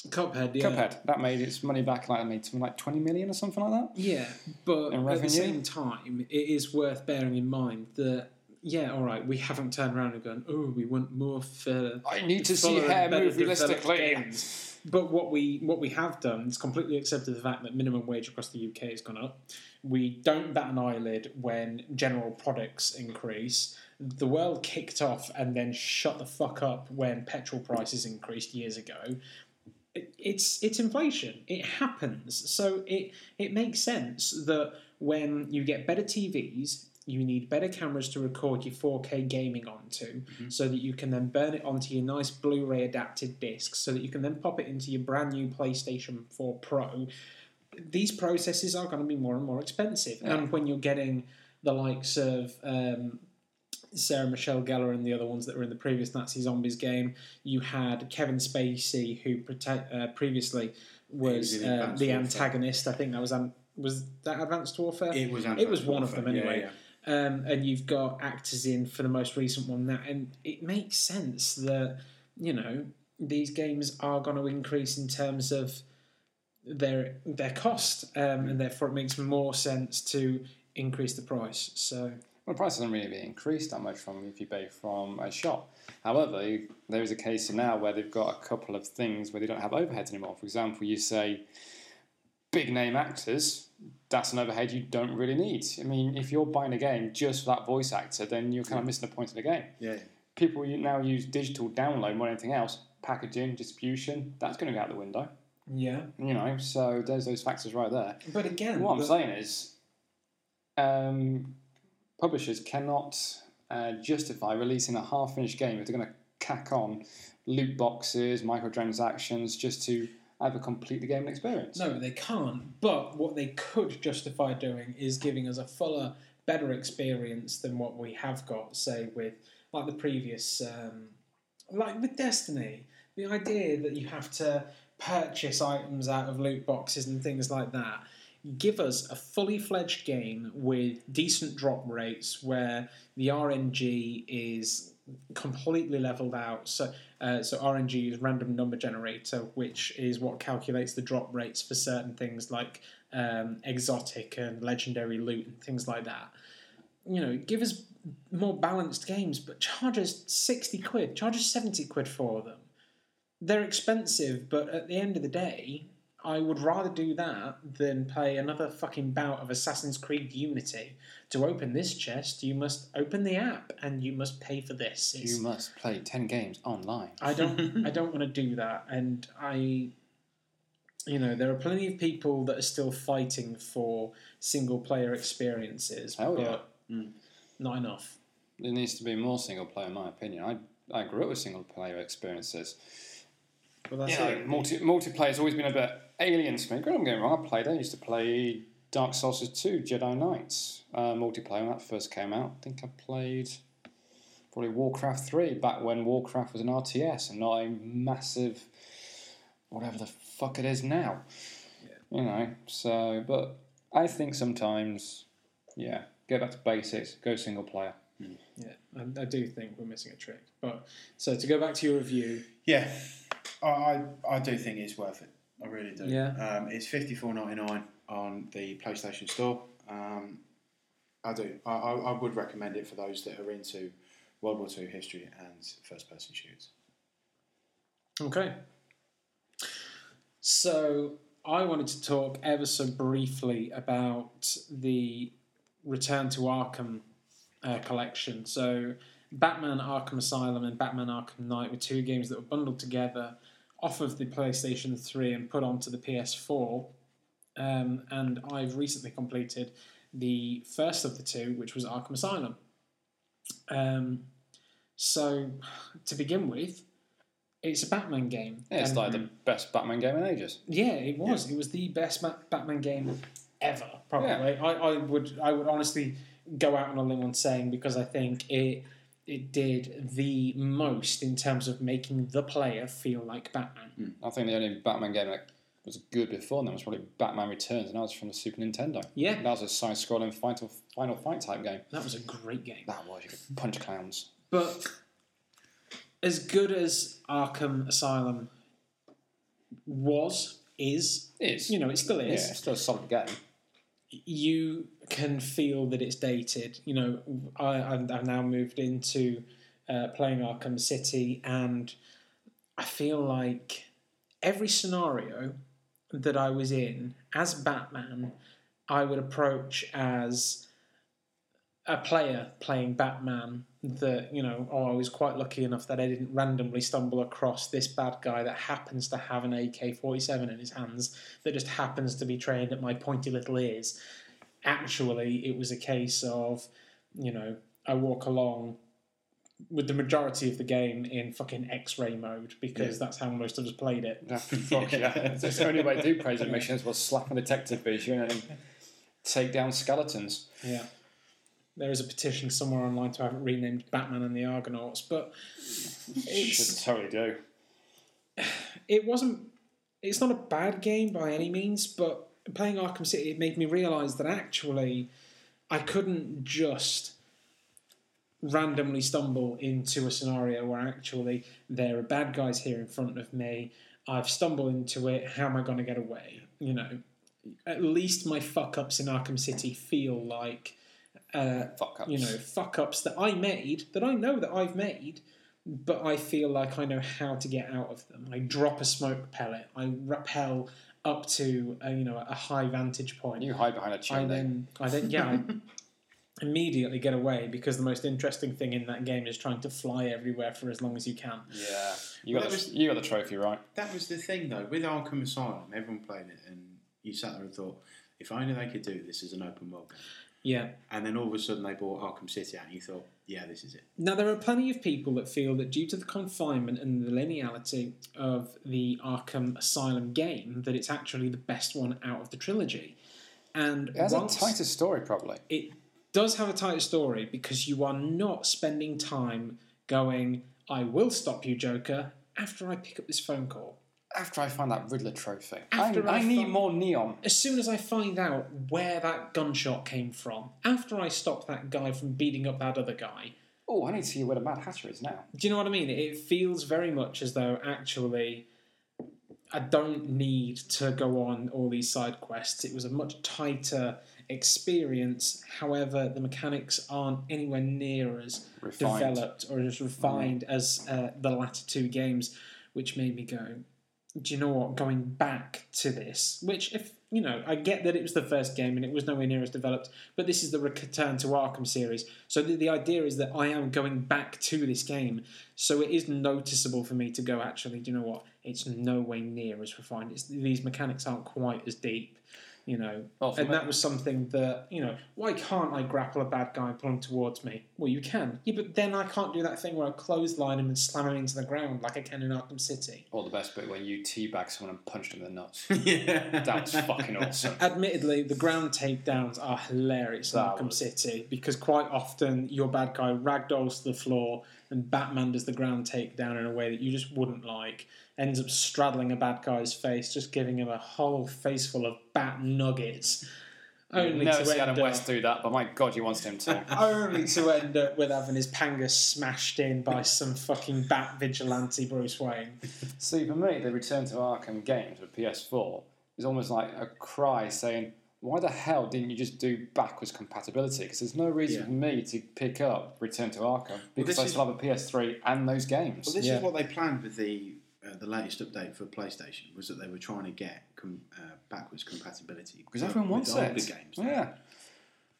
Cuphead, yeah. Cuphead that made its money back like made something like twenty million or something like that. Yeah, but at the same time, it is worth bearing in mind that yeah, all right, we haven't turned around and gone, oh, we want more. For I need to see hair move realistically. But what we what we have done is completely accepted the fact that minimum wage across the U K has gone up. We don't bat an eyelid when general products increase. The world kicked off and then shut the fuck up when petrol prices increased years ago. It, it's it's inflation. It happens. So it it makes sense that when you get better T Vs, you need better cameras to record your four K gaming onto, mm-hmm. so that you can then burn it onto your nice Blu-ray adapted discs, so that you can then pop it into your brand new PlayStation four Pro. These processes are going to be more and more expensive. Yeah. And when you're getting the likes of um, Sarah Michelle Gellar and the other ones that were in the previous Nazi Zombies game, you had Kevin Spacey, who prote- uh, previously was uh, the antagonist. I think that was um, was that Advanced Warfare? It was. Advanced it was one Warfare. Of them anyway. Yeah, yeah. Um, and you've got actors in for the most recent one now, and it makes sense that, you know, these games are going to increase in terms of their their cost, um, and therefore it makes more sense to increase the price. So, well, the price hasn't really increased that much from if you pay from a shop. However, there is a case now where they've got a couple of things where they don't have overheads anymore. For example, you say big name actors. That's an overhead you don't really need. I mean, if you're buying a game just for that voice actor, then you're kind of missing the point of the game. Yeah. People now use digital download more than anything else. Packaging, distribution, that's going to go out the window. Yeah. You know, so there's those factors right there. But again... What I'm saying is, um, publishers cannot uh, justify releasing a half-finished game if they're going to cack on loot boxes, microtransactions, just to either complete the game and experience. No, they can't. But what they could justify doing is giving us a fuller, better experience than what we have got, say, with, like, the previous... Um, like, with Destiny. The idea that you have to... purchase items out of loot boxes and things like that. Give us a fully fledged game with decent drop rates where the R N G is completely leveled out. So, uh, so R N G is random number generator, which is what calculates the drop rates for certain things like um, exotic and legendary loot and things like that. You know, give us more balanced games, but charge us sixty quid, charge us seventy quid for them. They're expensive, but at the end of the day, I would rather do that than play another fucking bout of Assassin's Creed Unity. To open this chest, you must open the app, and you must pay for this. It's, you must play ten games online. I don't. I don't want to do that, and I, you know, there are plenty of people that are still fighting for single-player experiences, oh, but yeah. not enough. There needs to be more single-player, in my opinion. I I grew up with single-player experiences. Well, that's yeah, it. Multi, multiplayer's always been a bit alien to me. Don't get me wrong, I played it. I used to play Dark Souls two, Jedi Knights, uh, multiplayer when that first came out. I think I played probably Warcraft three back when Warcraft was an R T S and not a massive whatever the fuck it is now. Yeah. You know, so, but I think sometimes, yeah, go back to basics, go single player. Mm. Yeah, I, I do think we're missing a trick. But so to go back to your review. Yeah. I I do think it's worth it. I really do. Yeah. Um, it's fifty-four ninety-nine on the PlayStation Store. Um, I do. I, I, I would recommend it for those that are into World War Two history and first-person shooters. Okay. So I wanted to talk ever so briefly about the Return to Arkham uh, collection. So Batman Arkham Asylum and Batman Arkham Knight were two games that were bundled together off of the PlayStation three and put onto the P S four. Um, and I've recently completed the first of the two, which was Arkham Asylum. Um, so, to begin with, it's a Batman game. Yeah, it's um, like the best Batman game in ages. Yeah, it was. Yeah. It was the best Ma- Batman game ever, probably. Yeah. I, I would I would honestly go out on a limb on saying, because I think it... It did the most in terms of making the player feel like Batman. Mm. I think the only Batman game that was good before then was probably Batman Returns, and that was from the Super Nintendo. Yeah. That was a side-scrolling Final, Final Fight type game. That was a great game. That was. You could punch clowns. But as good as Arkham Asylum was, is... Is. You know, it still is. Yeah, it's still a solid game. You can feel that it's dated. You know, I, I've now moved into uh, playing Arkham City, and I feel like every scenario that I was in as Batman, I would approach as a player playing Batman that, you know, oh, I was quite lucky enough that I didn't randomly stumble across this bad guy that happens to have an A K forty-seven in his hands that just happens to be trained at my pointy little ears. Actually, it was a case of, you know, I walk along with the majority of the game in fucking X-ray mode because yeah. that's how most of us played it. Fuck yeah. That's the only way to do crazy missions was slap a detective vision and take down skeletons. Yeah. There is a petition somewhere online to have it renamed Batman and the Argonauts, but it's... Should totally do. It wasn't... It's not a bad game by any means, but playing Arkham City, it made me realise that actually I couldn't just randomly stumble into a scenario where actually there are bad guys here in front of me, I've stumbled into it, how am I going to get away? You know, at least my fuck-ups in Arkham City feel like... Uh, fuck-ups. You know, fuck-ups that I made, that I know that I've made, but I feel like I know how to get out of them. I drop a smoke pellet. I rappel up to, a, you know, a high vantage point. You hide behind a chain. I then, I then, yeah, I immediately get away, because the most interesting thing in that game is trying to fly everywhere for as long as you can. Yeah. You got, well, the, was, you got the trophy, right? That was the thing, though. With Arkham Asylum, everyone played it, and you sat there and thought, if only they could do this as an open world game. Yeah. And then all of a sudden they bought Arkham City out and you thought, yeah, this is it. Now, there are plenty of people that feel that due to the confinement and the lineality of the Arkham Asylum game, that it's actually the best one out of the trilogy. And it has a tighter story, probably. It does have a tighter story, because you are not spending time going, I will stop you, Joker, after I pick up this phone call. After I find that Riddler trophy. After I, I, I need more neon. As soon as I find out where that gunshot came from. After I stop that guy from beating up that other guy. Oh, I need to see where the Mad Hatter is now. Do you know what I mean? It feels very much as though, actually, I don't need to go on all these side quests. It was a much tighter experience. However, the mechanics aren't anywhere near as refined. developed or as refined mm. as uh, the latter two games, which made me go... Do you know what, going back to this, which, if, you know, I get that it was the first game and it was nowhere near as developed, but this is the Return to Arkham series, so the, the idea is that I am going back to this game, so it is noticeable for me to go, actually, do you know what, it's nowhere near as refined, it's, these mechanics aren't quite as deep, you know, well, and me. that was something that, you know, why can't I grapple a bad guy and pull him towards me? Well, you can. Yeah, but then I can't do that thing where I clothesline him and slam him into the ground like I can in Arkham City. Or the best bit where you teabag someone and punch him in the nuts. Yeah. That's fucking awesome. Admittedly, the ground takedowns are hilarious that in Arkham was... City, because quite often your bad guy ragdolls to the floor and Batman does the ground takedown in a way that you just wouldn't like. Ends up straddling a bad guy's face, just giving him a whole face full of bat nuggets. Only Never to see end Adam up, West do that, but my God, you wanted him to. Only to end up with having his panga smashed in by some fucking bat vigilante Bruce Wayne. See, for me, the Return to Arkham games with P S four is almost like a cry saying, why the hell didn't you just do backwards compatibility? Because there's no reason yeah. for me to pick up Return to Arkham, because well, I still have a P S three and those games. Well, this yeah. is what they planned with the... Uh, the latest update for PlayStation was that they were trying to get com- uh, backwards compatibility because everyone wants it. Games yeah.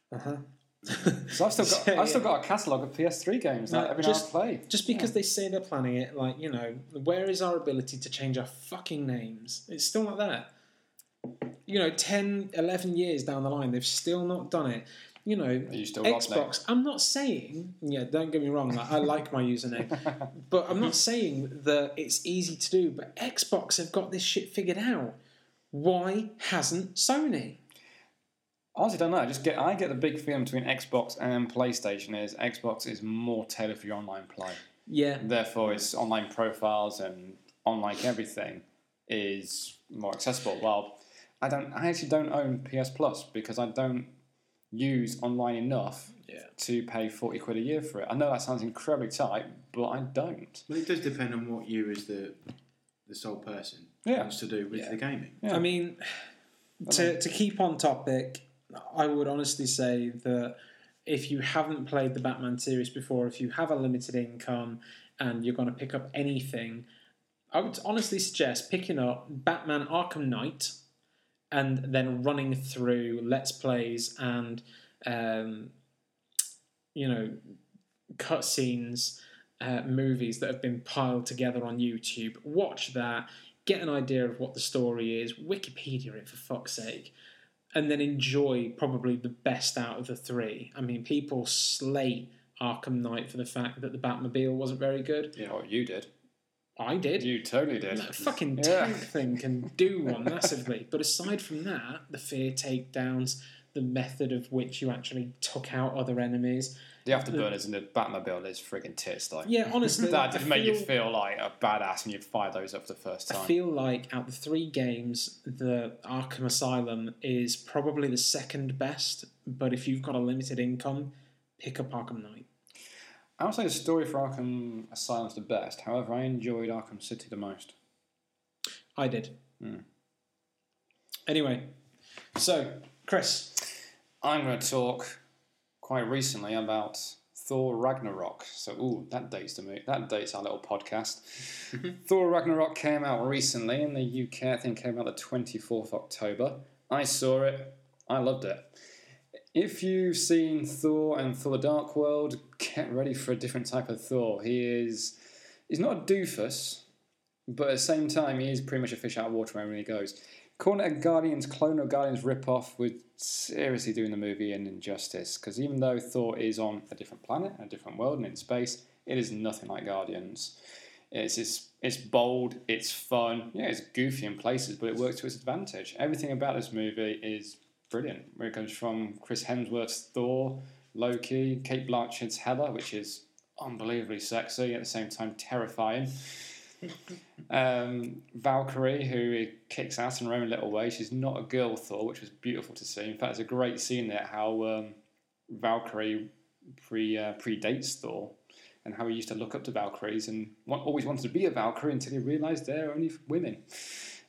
Uh huh. So I've still got so, I've yeah. still got a catalogue of P S three games that like, every just, now I play. Just because yeah. they say they're planning it, like, you know, where is our ability to change our fucking names? It's still not there. You know, ten, eleven years down the line, they've still not done it. You know, you still Xbox. I'm not saying, yeah, don't get me wrong, like, I like my username, but I'm not saying that it's easy to do, but Xbox have got this shit figured out. Why hasn't Sony? Honestly, I don't know. I just get, I get the big feeling between Xbox and PlayStation is Xbox is more tailored for your online play. Yeah. Therefore, it's online profiles and online everything is more accessible. Well, I don't. I actually don't own P S Plus because I don't use online enough yeah. to pay forty quid a year for it. I know that sounds incredibly tight, but I don't. Well, it does depend on what you as the the sole person yeah. wants to do with yeah. the gaming. Yeah. I mean, to to keep on topic, I would honestly say that if you haven't played the Batman series before, if you have a limited income and you're going to pick up anything, I would honestly suggest picking up Batman Arkham Knight, and then running through Let's Plays and, um, you know, cutscenes, uh, movies that have been piled together on YouTube. Watch that, get an idea of what the story is, Wikipedia it for fuck's sake, and then enjoy probably the best out of the three. I mean, people slate Arkham Knight for the fact that the Batmobile wasn't very good. Yeah, well, you did. I did. You totally did. That fucking tank yeah. thing can do one massively. But aside from that, the fear takedowns, the method of which you actually took out other enemies. The afterburners and the Batmobile is friggin' tits, though. Yeah, honestly. That did make you feel like a badass when you fire those up the first time. I feel like out of the three games, the Arkham Asylum is probably the second best. But if you've got a limited income, pick up Arkham Knight. I would say the story for Arkham Asylum is the best. However, I enjoyed Arkham City the most. I did. Mm. Anyway, so, Chris. I'm going to talk quite recently about Thor Ragnarok. So, ooh, that dates the movie. That dates our little podcast. Thor Ragnarok came out recently in the U K. I think it came out the twenty-fourth of October. I saw it. I loved it. If you've seen Thor and Thor Dark World, get ready for a different type of Thor. He is, he's not a doofus, but at the same time, he is pretty much a fish out of water wherever he goes. Calling it a Guardians clone or Guardians ripoff would seriously doing the movie an injustice, because even though Thor is on a different planet, a different world, and in space, it is nothing like Guardians. It's, it's, it's bold, it's fun, yeah, it's goofy in places, but it works to its advantage. Everything about this movie is brilliant. Where it comes from Chris Hemsworth's Thor, Loki, Kate Blanchett's Heather, which is unbelievably sexy, at the same time terrifying. um, Valkyrie, who kicks ass in her own little way. She's not a girl Thor, which was beautiful to see. In fact, it's a great scene there, how um, Valkyrie pre uh, predates Thor, and how he used to look up to Valkyries and always wanted to be a Valkyrie until he realised they're only women.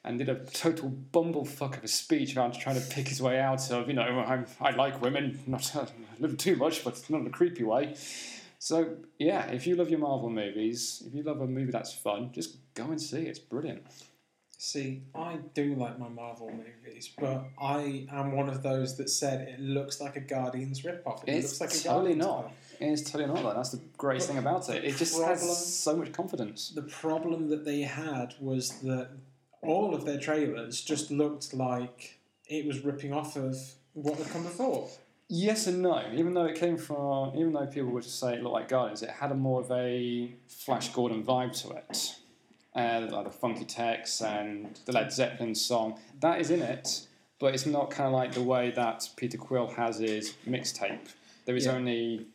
And did a total bumblefuck of a speech about trying to pick his way out of, you know, I'm, I like women, not a little too much, but not in a creepy way. So, yeah, if you love your Marvel movies, if you love a movie that's fun, just go and see it. It's brilliant. See, I do like my Marvel movies, but I am one of those that said it looks like a Guardians ripoff. It it's looks like a totally Guardians not. It's totally not that. That's the greatest thing about it. It just problem, has so much confidence. The problem that they had was that all of their trailers just looked like it was ripping off of what had come before. Yes and no. Even though it came from, even though people would just say it looked like Guardians, it had a more of a Flash Gordon vibe to it. Uh, like the funky text and the Led Zeppelin song. That is in it, but it's not kind of like the way that Peter Quill has his mixtape. There is yeah. only...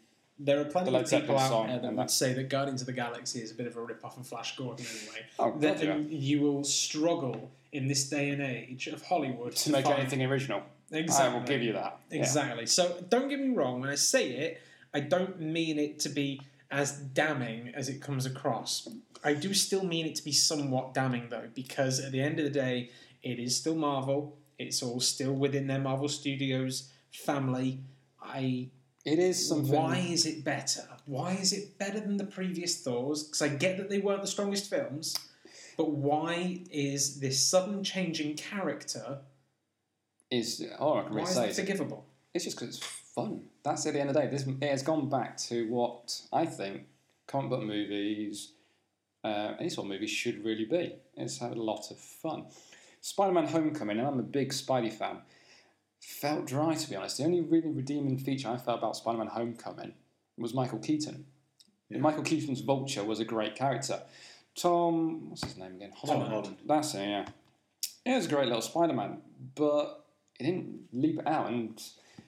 There are plenty of people out there that would say that Guardians of the Galaxy is a bit of a rip-off of Flash Gordon anyway. Oh, that yeah. You will struggle in this day and age of Hollywood to, to make find... anything original. Exactly. I will give you that. Exactly. Yeah. So don't get me wrong, when I say it, I don't mean it to be as damning as it comes across. I do still mean it to be somewhat damning, though, because at the end of the day, it is still Marvel. It's all still within their Marvel Studios family. I... It is something... Why is it better? Why is it better than the previous Thors? Because I get that they weren't the strongest films, but why is this sudden change in character... Is, oh, I can why say is it forgivable? It's just because it's fun. That's at the end of the day. This, it has gone back to what I think comic book movies, uh, any sort of movies, should really be. It's had a lot of fun. Spider-Man Homecoming, and I'm a big Spidey fan, felt dry, to be honest. The only really redeeming feature I felt about Spider-Man Homecoming was Michael Keaton. Yeah. Michael Keaton's Vulture was a great character. Tom... What's his name again? Holland. Tom Holland. That's it, yeah. It was a great little Spider-Man, but it didn't leap out, and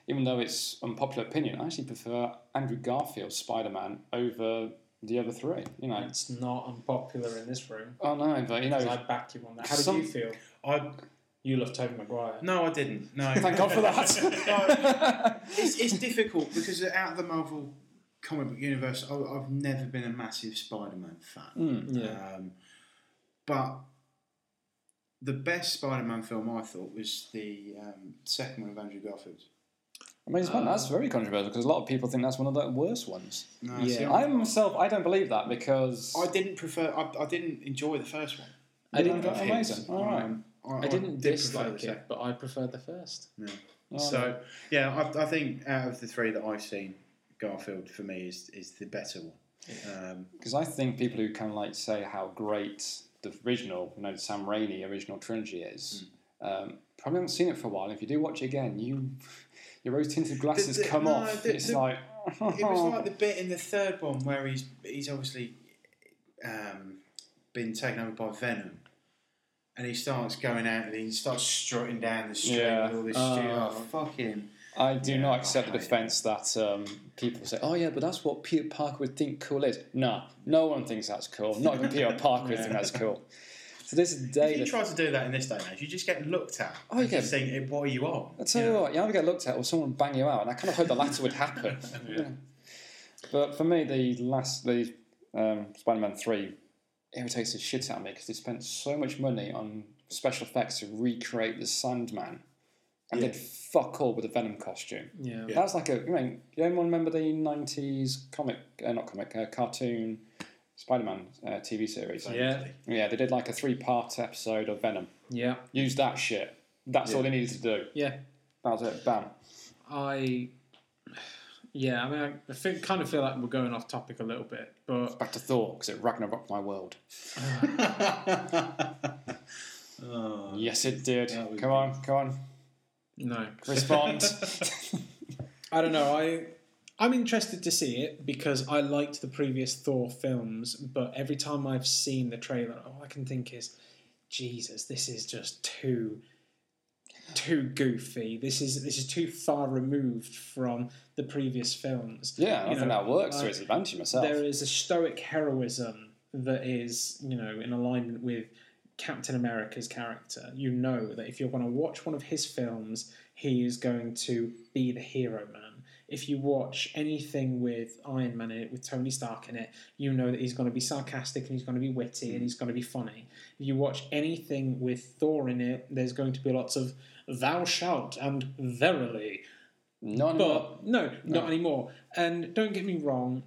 even though it's unpopular opinion, I actually prefer Andrew Garfield's Spider-Man over the other three. You know, it's not unpopular in this room. Oh, no, but, you know... I back you on that. How some... did you feel? I... You loved Tobey Maguire. No, I didn't. No. Thank God for that. no, it's, it's difficult because out of the Marvel comic book universe, I, I've never been a massive Spider-Man fan. Mm, yeah. Um, but the best Spider-Man film I thought was the um, second one of Andrew Garfield's. I mean, um, that's very controversial because a lot of people think that's one of the worst ones. No, yeah. I myself, I don't believe that because I didn't prefer. I, I didn't enjoy the first one. I you didn't. Know, that amazing. All right. Um, I, I didn't I did dislike it, but I preferred the first. Yeah. Oh, so, yeah, I, I think out of the three that I've seen, Garfield, for me, is is the better one. Because um, I think people who kind of like say how great the original, you know, Sam Raimi original trilogy is, mm. um, probably haven't seen it for a while. And if you do watch it again, you your rose-tinted glasses the, the, come no, off. The, it's the, like... it was like the bit in the third one where he's, he's obviously um, been taken over by Venom. And he starts going out and he starts strutting down the street yeah. with all this uh, shit. Oh, fucking. I do yeah, not accept the defence that um, people say, oh, yeah, but that's what Peter Parker would think cool is. No, no one thinks that's cool. Not even Peter Parker would yeah. think that's cool. So this day. If you try to do that in this day and age, you just get looked at. Oh, you get. Think, what are you on? I tell you, you know? What, you either get looked at or someone bang you out. And I kind of hope the latter would happen. yeah. Yeah. But for me, the last, the um, Spider-Man three. Irritates the shit out of me because they spent so much money on special effects to recreate the Sandman, and yeah. they'd fuck all with a Venom costume. Yeah, yeah. That's like a. I mean, you anyone remember the nineties comic, uh, not comic, uh, cartoon Spider-Man uh, T V series? Yeah, yeah, they did like a three-part episode of Venom. Yeah, use that shit. That's yeah. all they needed to do. Yeah, that was it. Bam. I, yeah, I mean, I, I think, kind of feel like we're going off topic a little bit, but it's back to Thor because it Ragnaroked my world. Oh, yes, it did. Come good. on, come on. No, respond. I don't know. I I'm interested to see it because I liked the previous Thor films, but every time I've seen the trailer, all I can think is, Jesus, this is just too too goofy. This is this is too far removed from the previous films. Yeah, I you think know, that works like, to its advantage myself. There is a stoic heroism that is, you know, in alignment with Captain America's character. You know that if you're going to watch one of his films, he is going to be the hero man. If you watch anything with Iron Man in it, with Tony Stark in it, you know that he's going to be sarcastic and he's going to be witty mm. and he's going to be funny. If you watch anything with Thor in it, there's going to be lots of thou shalt and verily. Not anymore. But, no, no, not anymore. And don't get me wrong,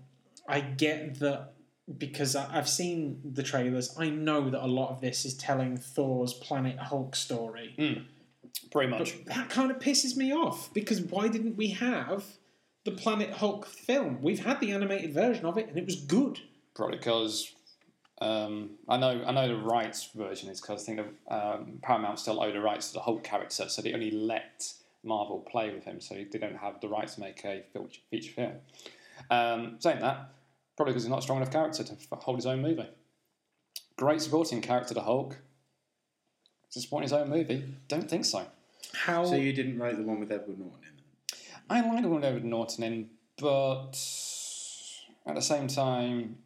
I get that. Because I've seen the trailers, I know that a lot of this is telling Thor's Planet Hulk story. Mm, pretty much. But that kind of pisses me off, because why didn't we have the Planet Hulk film? We've had the animated version of it, and it was good. Probably because... Um, I know I know the rights version is because I think the, um, Paramount still owe the rights to the Hulk character, so they only let Marvel play with him, so they don't have the rights to make a feature film. Um, saying that... Probably because he's not a strong enough character to hold his own movie. Great supporting character to Hulk. To support his own movie? Don't think so. How? So you didn't like the one with Edward Norton in it? I liked the one with Edward Norton in, but at the same time,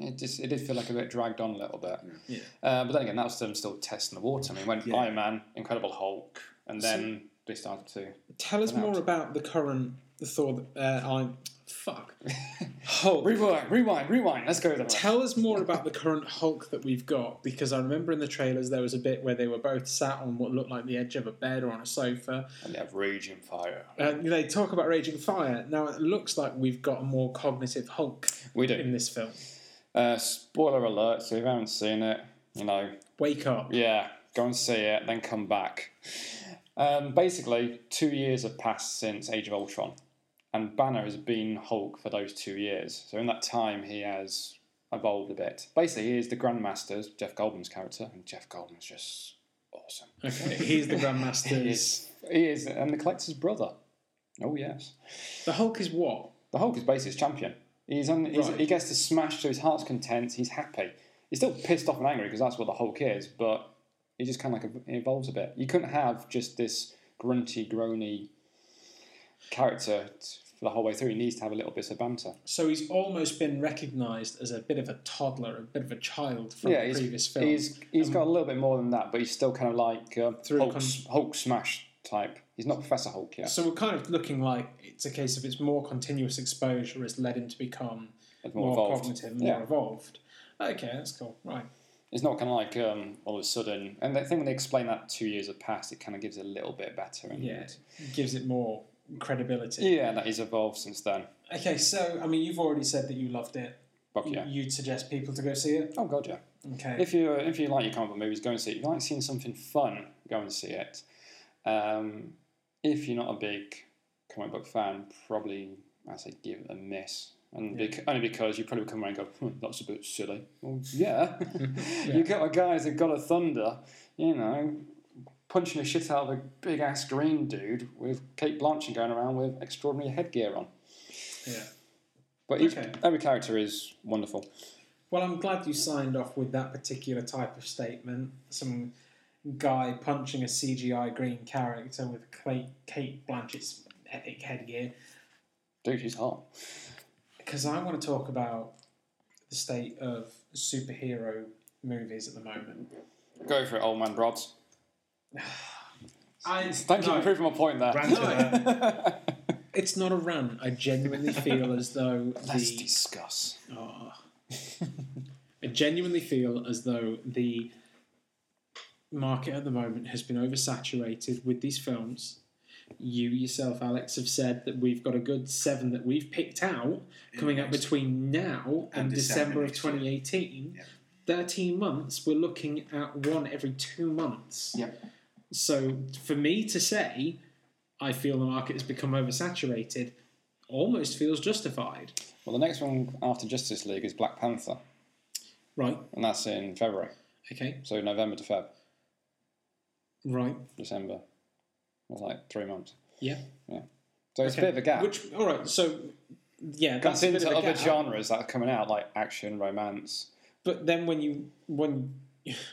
it just it did feel like a bit dragged on a little bit. Yeah. Uh, but then again, that was them still testing the water. I mean, when yeah. Iron Man, Incredible Hulk, and then so, they started to... Tell us more out. about the current Thor... Uh, I. Fuck. Hulk. Rewind, rewind, rewind. Let's go. Tell us more about the current Hulk that we've got, because I remember in the trailers there was a bit where they were both sat on what looked like the edge of a bed or on a sofa. And they have raging fire. And they talk about raging fire. Now it looks like we've got a more cognitive Hulk we do. in this film. Uh, spoiler alert, so if you haven't seen it, you know... Wake up. Yeah, go and see it, then come back. Um, basically, two years have passed since Age of Ultron. And Banner has been Hulk for those two years. So in that time, he has evolved a bit. Basically, he is the Grandmaster, Jeff Goldblum's character, and Jeff Goldblum's just awesome. Okay, he's the Grandmaster. he, is, he is, and the Collector's brother. Oh, yes. The Hulk is what? The Hulk is basically his champion. He's, on, he's right. He gets to smash to his heart's content. He's happy. He's still pissed off and angry because that's what the Hulk is, but he just kind of like evolves a bit. You couldn't have just this grunty, groany... character for the whole way through. He needs to have a little bit of banter. So he's almost been recognised as a bit of a toddler, a bit of a child from yeah, the he's, previous film. He's he's um, got a little bit more than that, but he's still kind of like uh, Hulk, con- Hulk Smash type. He's not Professor Hulk yet. So we're kind of looking like it's a case of it's more continuous exposure has led him to become it's more, more cognitive, more yeah. evolved. Okay, that's cool. Right. It's not kind of like um, all of a sudden... And I think when they explain that two years have passed, it kind of gives it a little bit better. And yeah, it gives it more... credibility. Yeah, that has evolved since then. Okay, so, I mean, you've already said that you loved it. Fuck yeah. You, you'd suggest people to go see it? Oh, God, yeah. Okay. If you if you like your comic book movies, go and see it. If you like seeing something fun, go and see it. Um, if you're not a big comic book fan, probably, I'd say, give it a miss. And yeah. bec- only because you probably come around and go, hmm, that's a bit silly. Well, yeah. yeah. You've got a guy who's a god of thunder, you know... punching the shit out of a big-ass green dude with Cate Blanchett going around with extraordinary headgear on. Yeah. But each, okay. every character is wonderful. Well, I'm glad you signed off with that particular type of statement. Some guy punching a C G I green character with Cate Blanchett's epic headgear. Dude, she's hot. Because I want to talk about the state of superhero movies at the moment. Go for it, old man Brods. I, Thank no, you for proving my point there. No, it's not a rant. I genuinely feel as though the, let's discuss. Oh, I genuinely feel as though the market at the moment has been oversaturated with these films. You yourself, Alex, have said that we've got a good seven that we've picked out coming up between now and, and December, December of twenty eighteen. Yep. Thirteen months. We're looking at one every two months. Yep. So for me to say I feel the market has become oversaturated almost feels justified. Well, the next one after Justice League is Black Panther. Right. And that's in February. Okay. So November to Feb. Right. December. That's like three months. Yeah. Yeah. So it's okay. a bit of a gap. Which, all right, so, yeah. That's into other gap. genres that are coming out, like action, romance. But then when you... when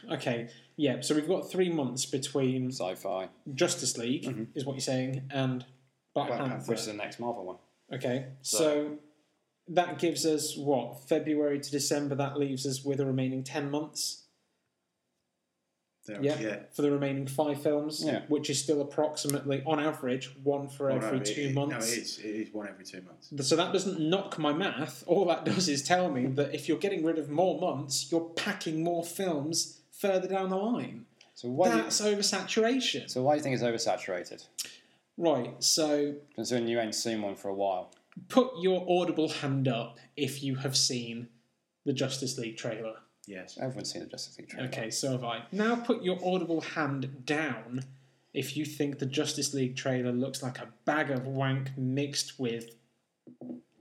Okay, yeah, so we've got three months between... Sci-fi. Justice League, mm-hmm. is what you're saying, and Black, Black Panther. Panther. Which is the next Marvel one. Okay, so... so that gives us, what, February to December, that leaves us with a remaining ten months. Yeah, yeah. For the remaining five films, yeah. which is still approximately, on average, one for well, every no, two it, months. No, it is. It is one every two months. So that doesn't knock my math. All that does is tell me that if you're getting rid of more months, you're packing more films further down the line. So why That's you, oversaturation. So why do you think it's oversaturated? Right, so... Considering you ain't seen one for a while. Put your audible hand up if you have seen the Justice League trailer. Yes, everyone's seen the Justice League trailer. Okay, so have I. Now put your audible hand down if you think the Justice League trailer looks like a bag of wank mixed with,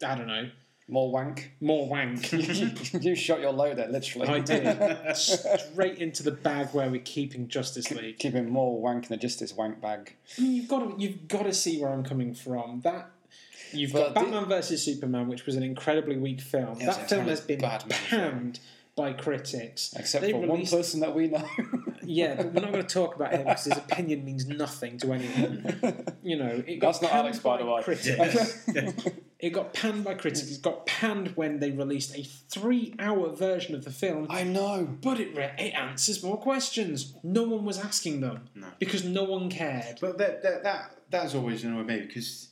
I don't know... More wank? More wank. You shot your load there, literally. I did. Straight into the bag where we're keeping Justice League. Keeping more wank in the Justice Wank bag. I mean, you've got to, you've got to see where I'm coming from. That... You've but got Batman the... versus Superman, which was an incredibly weak film. That film has been panned by critics. Except they for released... one person that we know. Yeah, but we're not going to talk about him because his opinion means nothing to anyone. You know, it got That's not Alex, by the way. Critics. It got panned by critics. It got panned when they released a three-hour version of the film. I know. But it, re- it answers more questions. No one was asking them. No. Because no one cared. But that that, that that's always annoyed me because...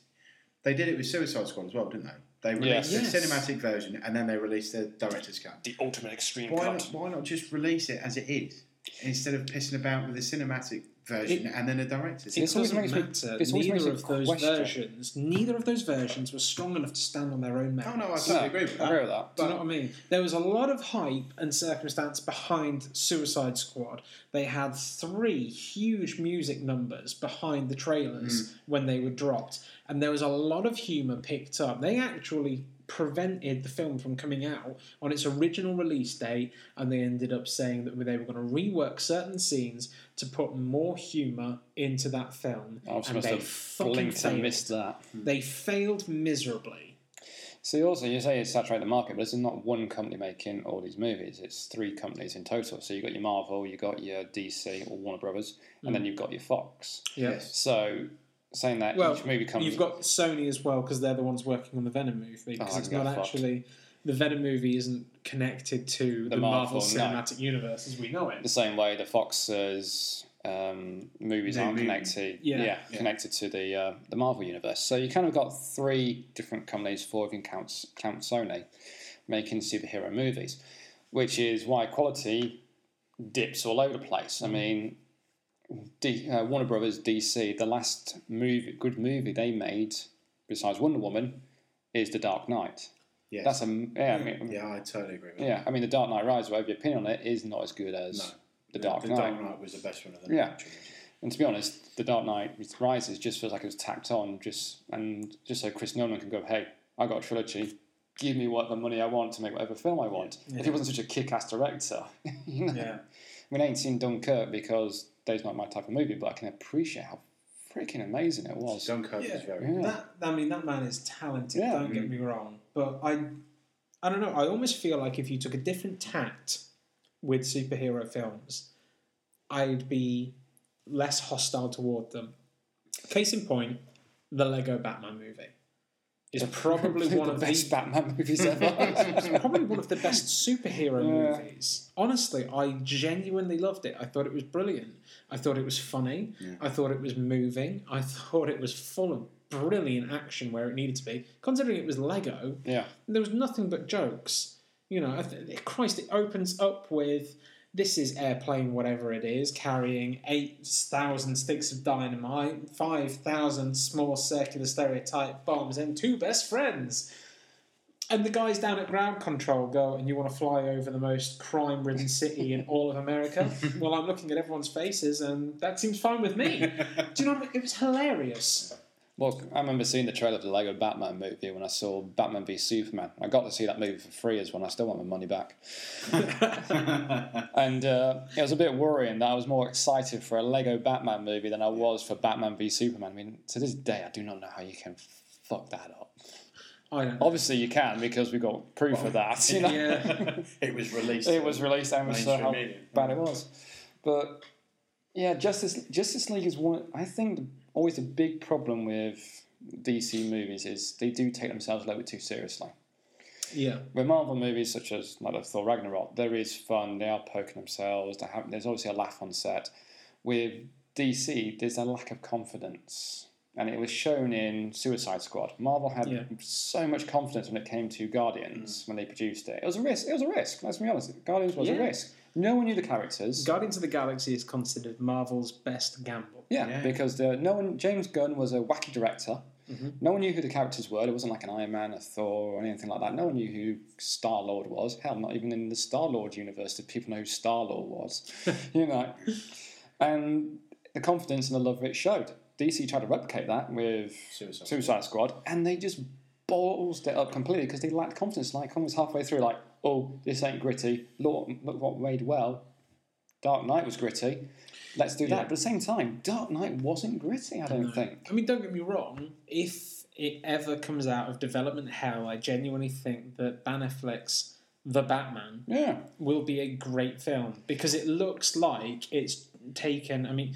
They did it with Suicide Squad as well, didn't they? They released yes. the cinematic version and then they released the director's cut. The ultimate extreme why cut. Not, why not just release it as it is instead of pissing about with the cinematic version it, and then a director's cut? It doesn't matter. It, it's neither makes of those question. versions, neither of those versions were strong enough to stand on their own merits. Oh no, I totally no, agree with that. I agree with that. Do you know what I mean? There was a lot of hype and circumstance behind Suicide Squad. They had three huge music numbers behind the trailers mm. when they were dropped. And there was a lot of humour picked up. They actually prevented the film from coming out on its original release date, and they ended up saying that they were going to rework certain scenes to put more humour into that film. I was and supposed they to blinked and missed that. They failed miserably. See, also, you say it's saturated the market, but it's not one company making all these movies. It's three companies in total. So you've got your Marvel, you've got your D C or Warner Brothers, and mm. then you've got your Fox. Yes. So... Saying that well, each movie comes... you've got Sony as well, because they're the ones working on the Venom movie, because oh, it's not actually... Fucked. The Venom movie isn't connected to the, the Marvel, Marvel Cinematic no. Universe as we know it. The same way the Fox's um, movies the aren't movie. connected yeah. Yeah, yeah. connected to the uh, the Marvel Universe. So you kind of got three different companies, four if you count, count Sony, making superhero movies, which is why quality dips all over the place. Mm. I mean... D, uh, Warner Brothers, D C, the last movie, good movie they made, besides Wonder Woman, is The Dark Knight. Yes. That's a, yeah, I mean, yeah, I totally agree with yeah, that. Yeah, I mean, The Dark Knight Rises, whatever your opinion on it, is not as good as no. The Dark the, the Knight. The Dark Knight was the best one of them. Yeah, actually. And to be honest, The Dark Knight Rises just feels like it was tacked on, just and just so Chris Nolan can go, hey, I got a trilogy, give me what the money I want to make whatever film I want. Yeah. If he wasn't such a kick-ass director, you know? Yeah. I mean, I ain't seen Dunkirk because... that's not my type of movie, but I can appreciate how freaking amazing it was. Dunkirk yeah. was very good. Yeah. I mean, that man is talented, yeah. don't mm. get me wrong. But I I don't know, I almost feel like if you took a different tact with superhero films, I'd be less hostile toward them. Case in point, the Lego Batman movie. It's probably one the of best the best Batman movies ever. It's probably one of the best superhero yeah. movies. Honestly, I genuinely loved it. I thought it was brilliant. I thought it was funny. Yeah. I thought it was moving. I thought it was full of brilliant action where it needed to be. Considering it was Lego, yeah. there was nothing but jokes. You know, I th- Christ, it opens up with this is airplane, whatever it is, carrying eight thousand sticks of dynamite, five thousand small circular stereotype bombs, and two best friends. And the guys down at ground control go, and you want to fly over the most crime-ridden city in all of America? Well, I'm looking at everyone's faces, and that seems fine with me. Do you know what I mean? It was hilarious. Well, I remember seeing the trailer for the Lego Batman movie when I saw Batman v Superman. I got to see that movie for free as well. I still want my money back. And uh, it was a bit worrying that I was more excited for a Lego Batman movie than I was for Batman v Superman. I mean, to this day, I do not know how you can fuck that up. I don't know. Obviously, you can because we got proof well, of that. You know? Yeah, it was released. It was released, and we saw how bad it was. But yeah, Justice Justice League is one. I think. The, Always a big problem with D C movies is they do take themselves a little bit too seriously. Yeah. With Marvel movies such as like Thor Ragnarok, there is fun. They are poking themselves. They have, there's obviously a laugh on set. With D C, there's a lack of confidence, and it was shown in Suicide Squad. Marvel had yeah. so much confidence when it came to Guardians mm. when they produced it. It was a risk. It was a risk. Let's be honest. Guardians was yeah. a risk. No one knew the characters. Guardians of the Galaxy is considered Marvel's best gamble. Yeah, yeah. because the, no one. James Gunn was a wacky director. Mm-hmm. No one knew who the characters were. It wasn't like an Iron Man, a Thor, or anything like that. No one knew who Star-Lord was. Hell, not even in the Star-Lord universe did people know who Star-Lord was. You know. And the confidence and the love of it showed. D C tried to replicate that with Suicide, Suicide Squad. Squad, and they just ballsed it up completely because they lacked confidence. Like, almost halfway through, like, oh, this ain't gritty. Look, look what made well. Dark Knight was gritty. Let's do yeah. that. But at the same time, Dark Knight wasn't gritty, I don't no. think. I mean, don't get me wrong. If it ever comes out of development hell, I genuinely think that Ben Affleck's The Batman yeah. will be a great film. Because it looks like it's taken... I mean,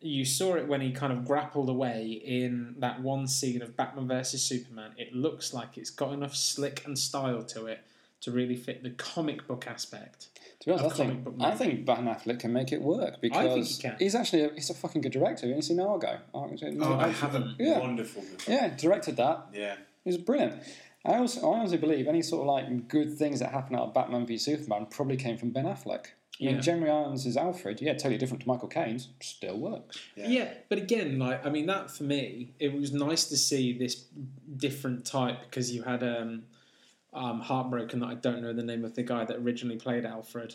you saw it when he kind of grappled away in that one scene of Batman versus Superman. It looks like it's got enough slick and style to it to really fit the comic book aspect. To be honest, I think, I think Ben Affleck can make it work because I think he can. He's actually a, he's a fucking good director. Have you seen Argo? Argo oh, I haven't. Yeah. Wonderful. Yeah, directed that. Yeah, he was brilliant. I also, I honestly believe any sort of like good things that happen out of Batman v Superman probably came from Ben Affleck. I mean, yeah. Jeremy Irons is Alfred, yeah, totally different to Michael Caine's, still works. Yeah. yeah, but again, like, I mean, that for me, it was nice to see this different type because you had um, um, heartbroken that I don't know the name of the guy that originally played Alfred.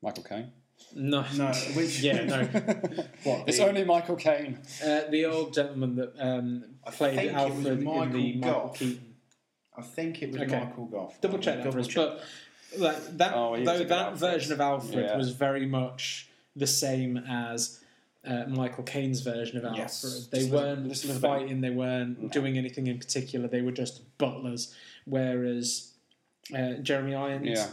Michael Caine? No, no, which yeah, no. What, the, it's only Michael Caine. Uh, the old gentleman that um, played Alfred in the Michael Keaton. I think it was okay. Michael Gough. Double check that for us, but. Like that, oh, though that Alfred. version of Alfred yeah. was very much the same as uh, Michael Caine's version of Alfred. Yes. They just weren't little, little fighting, they weren't no. doing anything in particular. They were just butlers. Whereas uh, Jeremy Irons, yeah.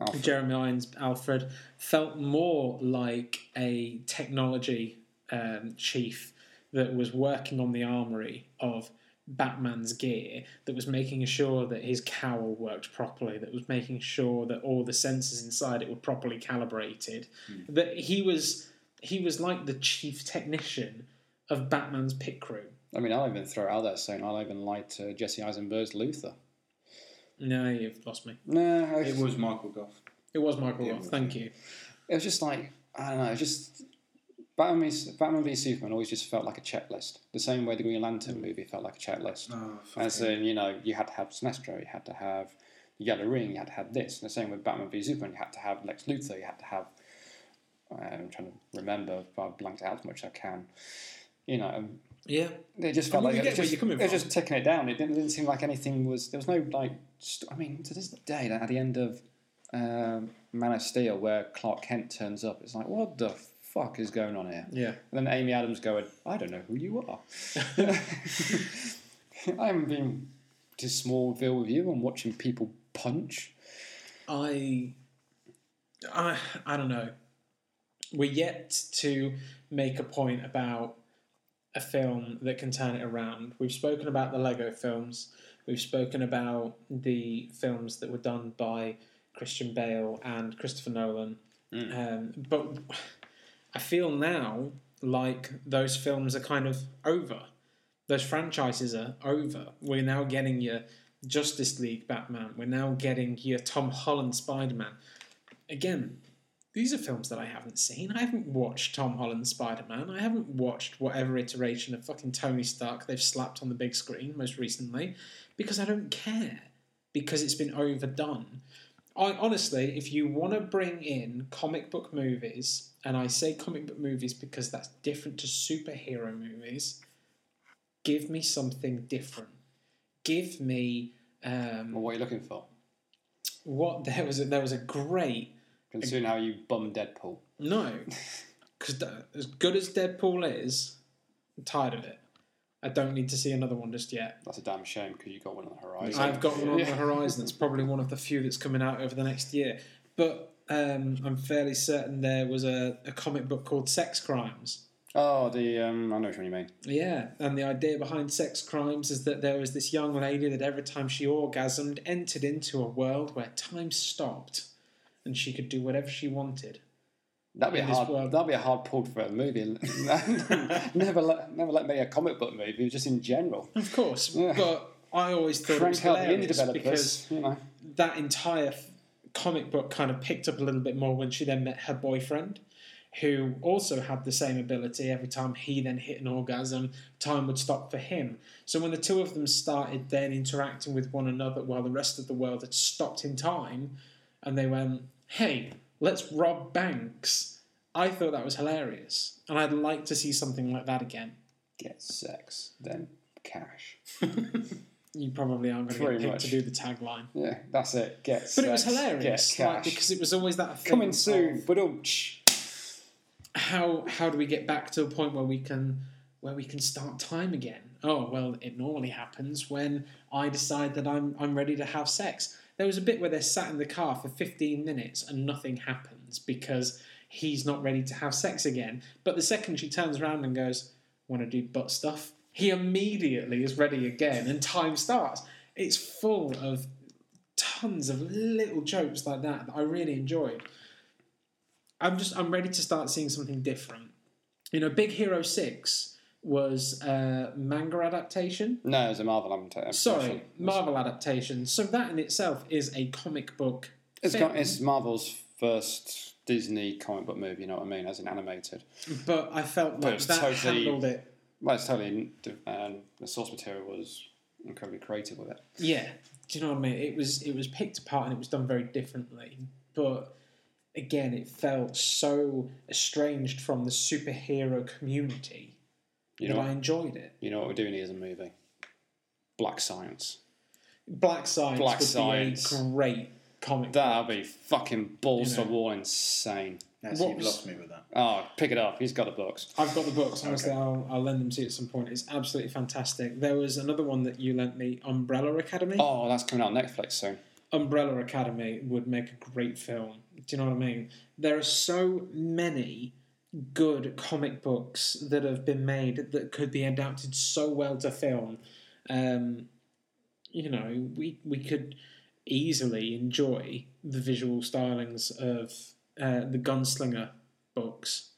Alfred. Jeremy Irons Alfred felt more like a technology um, chief that was working on the armory of Batman's gear, that was making sure that his cowl worked properly, that was making sure that all the sensors inside it were properly calibrated, mm. that he was he was like the chief technician of Batman's pit crew. I mean, I'll even throw it out there saying I'll even like to Jesse Eisenberg's Luthor. No, you've lost me. No, nah, it was Michael Gough. It was Michael Gough, thank you. It was just like, I don't know, just... Batman v, Batman v Superman always just felt like a checklist. The same way the Green Lantern movie felt like a checklist. Oh, As in, it. you know, you had to have Sinestro, you had to have the Yellow Ring, you had to have this. And the same with Batman v Superman, you had to have Lex Luthor, you had to have... I'm trying to remember, but I've blanked out as much as I can. You know... Yeah. It just felt I mean, like... It was just, it was just ticking it down. It didn't, it didn't seem like anything was... There was no, like... St- I mean, to this day, like, at the end of um, Man of Steel, where Clark Kent turns up, it's like, what the... F- fuck is going on here? Yeah. And then Amy Adams going, I don't know who you are. I haven't been to Smallville with you and watching people punch. I, I, I don't know. We're yet to make a point about a film that can turn it around. We've spoken about the Lego films. We've spoken about the films that were done by Christian Bale and Christopher Nolan. Mm. Um, but... I feel now like those films are kind of over. Those franchises are over. We're now getting your Justice League Batman. We're now getting your Tom Holland Spider-Man. Again, these are films that I haven't seen. I haven't watched Tom Holland Spider-Man. I haven't watched whatever iteration of fucking Tony Stark they've slapped on the big screen most recently because I don't care. Because it's been overdone. I, honestly, if you want to bring in comic book movies... And I say comic book movies because that's different to superhero movies. Give me something different. Give me. Um, well, what are you looking for? What there was a, there was a great. Considering a, how you bummed Deadpool. No, because as good as Deadpool is, I'm tired of it. I don't need to see another one just yet. That's a damn shame because you've got one on the horizon. I've got one on the horizon. It's probably one of the few that's coming out over the next year. But um, I'm fairly certain there was a, a comic book called Sex Crimes. Oh, the um, I know what you mean. Yeah, and the idea behind Sex Crimes is that there was this young lady that every time she orgasmed, entered into a world where time stopped and she could do whatever she wanted. That'd be a hard. That'd be a hard pull for a movie. never let, never let me a comic book movie. Just in general, of course. Yeah. But I always thought Frank it was hilarious because you know. That entire f- comic book kind of picked up a little bit more when she then met her boyfriend, who also had the same ability. Every time he then hit an orgasm, time would stop for him. So when the two of them started then interacting with one another, while the rest of the world had stopped in time, and they went, "Hey, let's rob banks." I thought that was hilarious. And I'd like to see something like that again. Get sex, then cash. You probably aren't going to get picked much. To do the tagline. Yeah, that's it. Get but sex, but it was hilarious. Get cash. Like, because it was always that thing. Coming soon. But how how do we get back to a point where we can where we can start time again? Oh, well, it normally happens when I decide that I'm I'm ready to have sex. There was a bit where they're sat in the car for fifteen minutes and nothing happens because he's not ready to have sex again. But the second she turns around and goes, "Want to do butt stuff?" he immediately is ready again and time starts. It's full of tons of little jokes like that that I really enjoyed. I'm just, I'm ready to start seeing something different. You know, Big Hero six was a manga adaptation. No, it was a Marvel adaptation. Sorry, Marvel adaptation. So that in itself is a comic book It's film. Got, it's Marvel's first Disney comic book movie, you know what I mean, as in animated. But I felt like that totally, handled it. Well, it's totally... Um, the source material was incredibly creative with it. Yeah. Do you know what I mean? It was, it was picked apart and it was done very differently. But... Again, it felt so estranged from the superhero community you know, that I enjoyed it. You know what we're doing here as a movie? Black Science. Black Science Black would Science. Be a great comic That'd book. Be fucking balls to the wall insane. Yes, you'd love me with that. Oh, pick it up. He's got the books. I've got the books. Honestly, okay. I'll, I'll lend them to you at some point. It's absolutely fantastic. There was another one that you lent me, Umbrella Academy. Oh, that's coming out on Netflix soon. Umbrella Academy would make a great film. Do you know what I mean? There are so many good comic books that have been made that could be adapted so well to film. Um, you know, we we could easily enjoy the visual stylings of uh, the Gunslinger books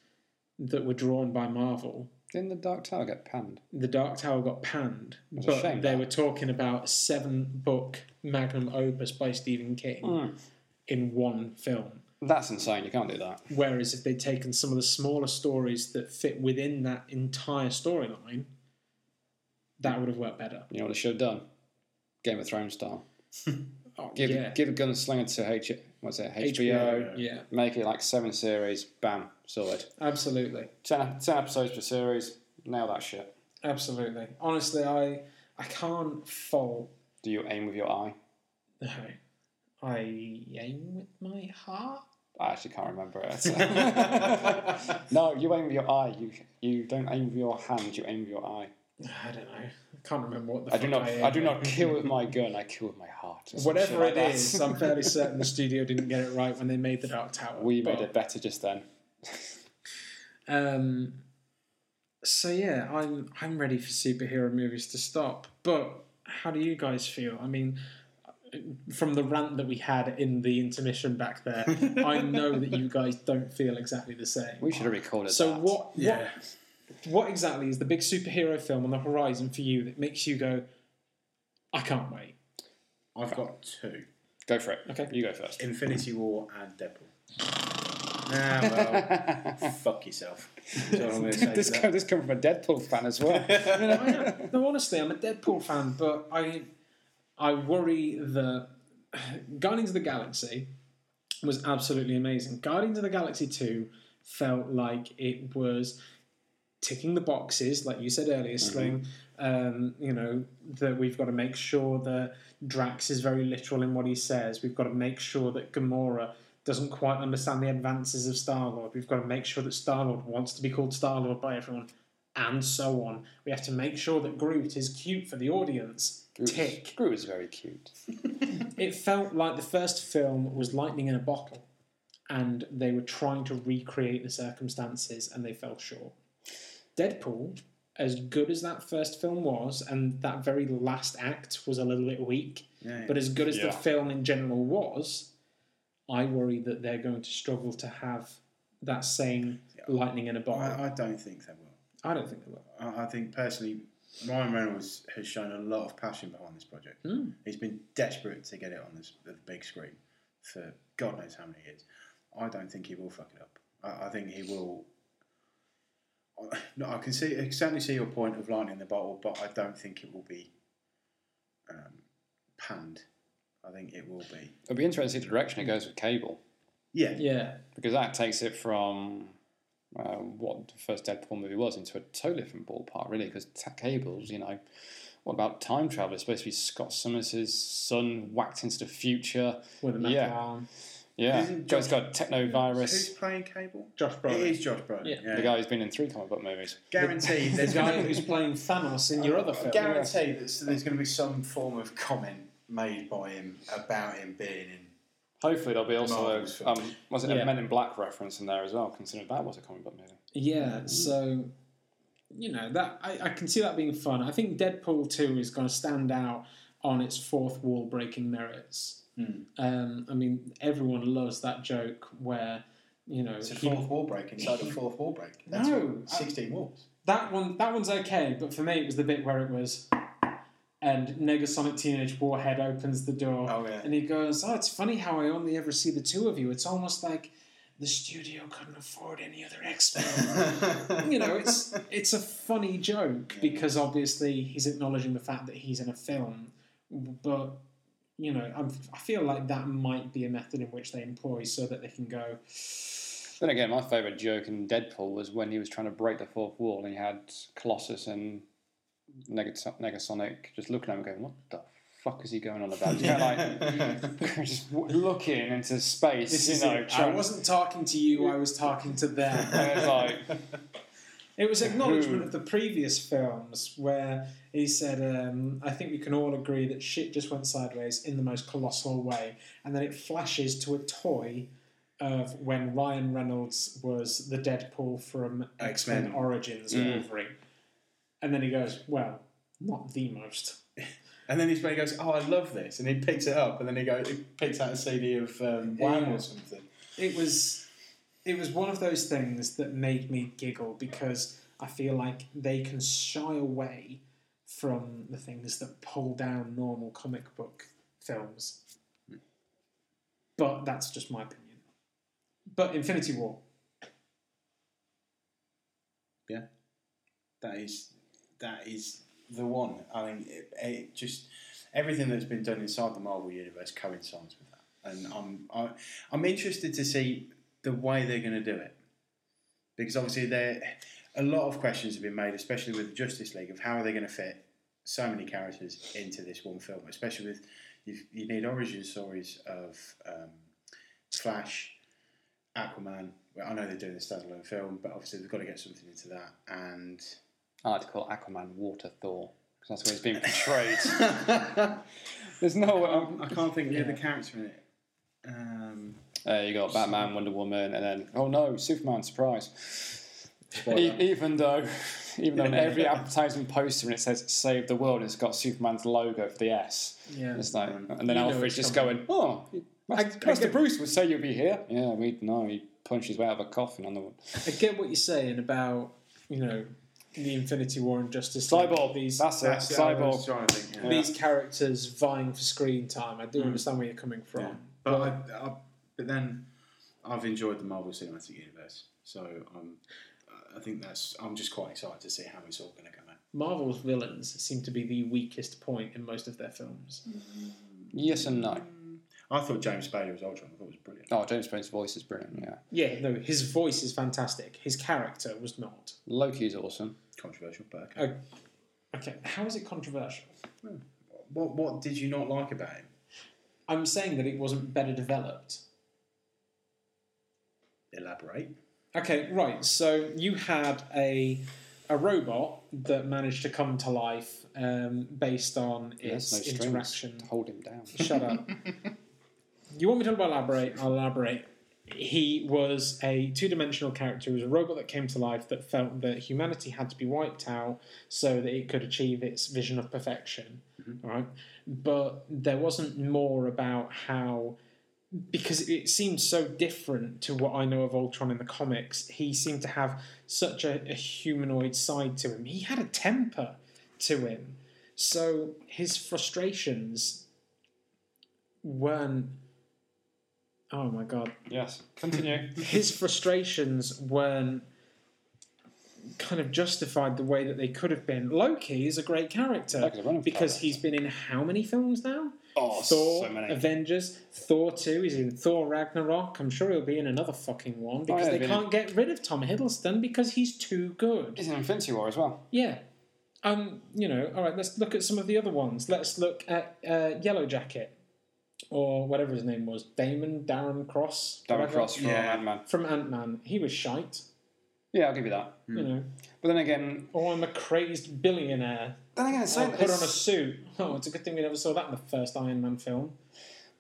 that were drawn by Marvel. Didn't the Dark Tower get panned? The Dark Tower got panned, That's but shame, they that. Were talking about a seven-book magnum opus by Stephen King mm. in one film. That's insane, you can't do that. Whereas if they'd taken some of the smaller stories that fit within that entire storyline, that would have worked better. You know what they should have done? Game of Thrones style. oh, give, yeah. give a gunslinger to H. What's it? H B O. H B O. Yeah. Make it like seven series. Bam. Solid. Absolutely. Ten, ten episodes per series. Nail that shit. Absolutely. Honestly, I I can't fault. Do you aim with your eye? No. I aim with my heart. I actually can't remember it. No, you aim with your eye. You you don't aim with your hand. You aim with your eye. I don't know. I can't remember what the I fuck do not, I am. I do not kill with my gun, I kill with my heart. Whatever like it that. Is, I'm fairly certain the studio didn't get it right when they made the Dark Tower. We but... made it better just then. um. So yeah, I'm I'm ready for superhero movies to stop. But how do you guys feel? I mean, from the rant that we had in the intermission back there, I know that you guys don't feel exactly the same. We should have recorded so that. So what... Yeah. What What exactly is the big superhero film on the horizon for you that makes you go, I can't wait? I've got two. Go for it. Okay. You go first. Infinity War and Deadpool. Ah, well, fuck yourself. This comes from a Deadpool fan as well. you know, I no, honestly, I'm a Deadpool fan, but I, I worry that Guardians of the Galaxy was absolutely amazing. Guardians of the Galaxy two felt like it was... ticking the boxes, like you said earlier, mm-hmm. Sling, um, you know, that we've got to make sure that Drax is very literal in what he says. We've got to make sure that Gamora doesn't quite understand the advances of Star-Lord. We've got to make sure that Star-Lord wants to be called Star-Lord by everyone, and so on. We have to make sure that Groot is cute for the audience. Groot, Tick. Groot is very cute. It felt like the first film was lightning in a bottle, and they were trying to recreate the circumstances, and they fell short. Deadpool, as good as that first film was, and that very last act was a little bit weak, yeah, but as good as yeah. the film in general was, I worry that they're going to struggle to have that same yeah. lightning in a bottle. I, I don't think they will. I don't think they will. I, I think, personally, Ryan Reynolds has shown a lot of passion behind this project. Mm. He's been desperate to get it on this, the big screen for God knows how many years. I don't think he will fuck it up. I, I think he will... No, I can see. I can certainly see your point of lightning in the bottle, but I don't think it will be um, panned. I think it will be. It'll be interesting to see the direction it goes with Cable. Yeah, yeah. Because that takes it from uh, what the first Deadpool movie was into a totally different ballpark, really. Because t- Cable's, you know, what about time travel? It's supposed to be Scott Summers' son whacked into the future with a metal yeah. arm. Yeah, Josh, guy's got techno virus. Who's playing Cable? Josh Brolin. It is Josh Brolin. Yeah. Yeah. The guy who's been in three comic book movies. Guaranteed. There's the guy who's playing Thanos in your other film. Guaranteed yeah. that there's going to be some form of comment made by him about him being in. Hopefully there'll be also a, um, was it yeah. a Men in Black reference in there as well, considering that was a comic book movie. Yeah, mm-hmm. so you know that I, I can see that being fun. I think Deadpool two is going to stand out on its fourth wall breaking merits. Mm. Um, I mean, everyone loves that joke where, you know, it's a fourth he, wall break inside a fourth wall break. That's no, what, sixteen I, walls. That one, that one's okay, but for me, it was the bit where it was, and Negasonic Teenage Warhead opens the door, oh, yeah. and he goes, "Oh, it's funny how I only ever see the two of you. It's almost like the studio couldn't afford any other expo." You know, it's it's a funny joke because obviously he's acknowledging the fact that he's in a film, but. You know, I'm, I feel like that might be a method in which they employ so that they can go... Then again, my favourite joke in Deadpool was when he was trying to break the fourth wall and he had Colossus and Negat- Negasonic just looking at him going, what the fuck is he going on about? Yeah. Kind of like, just looking into space, this you know... Trying... I wasn't talking to you, I was talking to them. It was like... It was acknowledgement of the previous films where he said, um, I think we can all agree that shit just went sideways in the most colossal way. And then it flashes to a toy of when Ryan Reynolds was the Deadpool from X-Men, X-Men Origins mm. Wolverine. And then he goes, well, not the most. And then he's when he goes, oh, I love this. And he picks it up and then he goes, he picks out a C D of um, Wham or something. It was... It was one of those things that made me giggle because I feel like they can shy away from the things that pull down normal comic book films. But that's just my opinion. But Infinity War. Yeah. That is that is the one. I mean, it, it just everything that's been done inside the Marvel Universe coincides with that. And I'm, I, I'm interested to see... the way they're going to do it. Because obviously there, a lot of questions have been made, especially with the Justice League, of how are they going to fit so many characters into this one film, especially with, you've, you need origin stories of um, Flash, Aquaman, well, I know they're doing the standalone film, but obviously they've got to get something into that, and... I like to call Aquaman Water Thor, because that's the way it's being portrayed. There's no way... I'm, I can't think of the yeah. other character in it. Um... Uh, you got Batman, Wonder Woman, and then oh no, Superman! Surprise! E- even though, even though in every advertising poster and it says "Save the World," it's got Superman's logo for the S. Yeah. It's like, and then Alfred's just coming. going, "Oh, Mister Bruce would say you'll be here." Yeah, we no, he punched his way out of a coffin on the one. I get what you're saying about you know the Infinity War and Justice League. Cyborg. These that's it. That's Cyborg. Think, yeah. These characters vying for screen time. I do mm. understand where you're coming from, yeah. but. but I, I, But then, I've enjoyed the Marvel Cinematic Universe, so um, I think that's. I'm just quite excited to see how it's all going to come out. Marvel's villains seem to be the weakest point in most of their films. Mm. Yes and no. I thought James Spader was Ultron. I thought it was brilliant. Oh, James Spader's voice is brilliant, yeah. Yeah, no, his voice is fantastic. His character was not. Loki is awesome. Controversial, but okay. Oh, okay, how is it controversial? Hmm. What What did you not like about him? I'm saying that it wasn't better developed. Elaborate. Okay, right. So you had a a robot that managed to come to life um, based on its no interaction. Hold him down. Shut up. You want me to elaborate? I'll elaborate. He was a two-dimensional character. He was a robot that came to life that felt that humanity had to be wiped out so that it could achieve its vision of perfection. Mm-hmm. Right? But there wasn't more about how... Because it seemed so different to what I know of Ultron in the comics. He seemed to have such a, a humanoid side to him. He had a temper to him. So his frustrations weren't... Oh my God. Yes, continue. His frustrations weren't kind of justified the way that they could have been. Loki is a great character because he's been in how many films now? Oh, Thor, so many. Avengers, Thor two, he's in Thor Ragnarok. I'm sure he'll be in another fucking one because oh, yeah, they can't in... get rid of Tom Hiddleston because he's too good. He's in Infinity War as well. Yeah. Um, you know, all right, let's look at some of the other ones. Let's look at uh, Yellow Jacket. Or whatever his name was, Damon, Darren Cross. Darren whatever. Cross from yeah. Ant-Man. From Ant-Man. He was shite. Yeah, I'll give you that. You mm. know. But then again... Oh, I'm a crazed billionaire. Then again, so... I put on a suit. Oh, it's a good thing we never saw that in the first Iron Man film.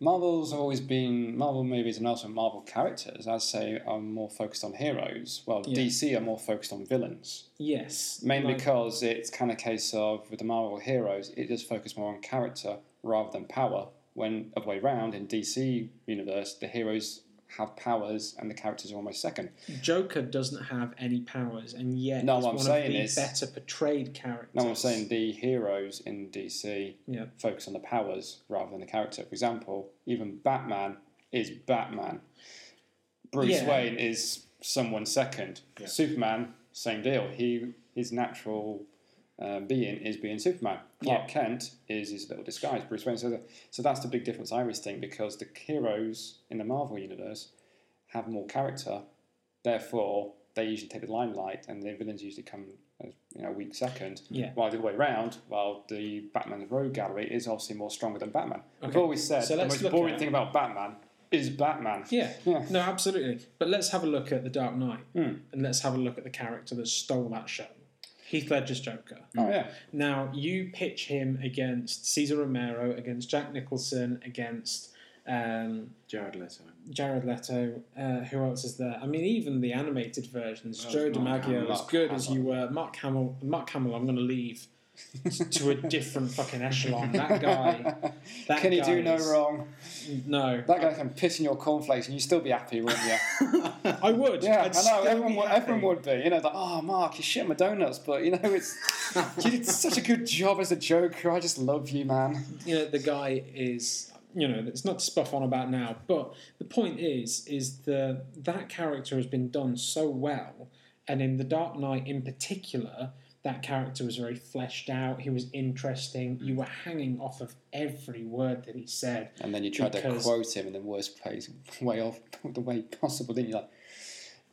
Marvel's always been... Marvel movies and also Marvel characters, I'd say, are more focused on heroes. Well, yeah. D C are more focused on villains. Yes. Mainly like, because it's kind of a case of, with the Marvel heroes, it does focus more on character rather than power. When other way round in D C universe, the heroes have powers and the characters are almost second. Joker doesn't have any powers, and yet no, he's one of the is, better portrayed characters. No, I'm saying the heroes in D C yeah. focus on the powers rather than the character. For example, even Batman is Batman. Bruce yeah. Wayne is someone second. Yeah. Superman, same deal. He his natural. Uh, being is being Superman. Clark yeah. Kent is his little disguise. Bruce Wayne says that. So that's the big difference I always think, because the heroes in the Marvel universe have more character, therefore they usually take the limelight, and the villains usually come as you know weak second. Yeah. While the other way around, while the Batman's rogue gallery is obviously more stronger than Batman. Okay. We've always said so the most boring at... thing about Batman is Batman. Yeah. yeah. No, absolutely. But let's have a look at The Dark Knight, mm. and let's have a look at the character that stole that show. Heath Ledger's Joker. Oh, yeah. Now, you pitch him against Cesar Romero, against Jack Nicholson, against... Um, Jared Leto. Jared Leto. Uh, who else is there? I mean, even the animated versions. Oh, Joe DiMaggio, as good Hamill. as you were. Mark Hamill, Mark Hamill I'm going to leave to a different fucking echelon. That guy... That can he do no is, wrong? No. That guy can piss in your cornflakes and you'd still be happy, wouldn't you? I would. Yeah, I'd I know. Everyone would, everyone would be. You know, like, oh, Mark, you shit on my donuts, but, you know, it's you did such a good job as a Joker. I just love you, man. You know, the guy is, you know, it's not to spuff on about now, but the point is, is the, that character has been done so well, and in The Dark Knight in particular... That character was very fleshed out. He was interesting. You were hanging off of every word that he said. And then you tried to quote him in the worst place, way off the way possible, didn't you? Like,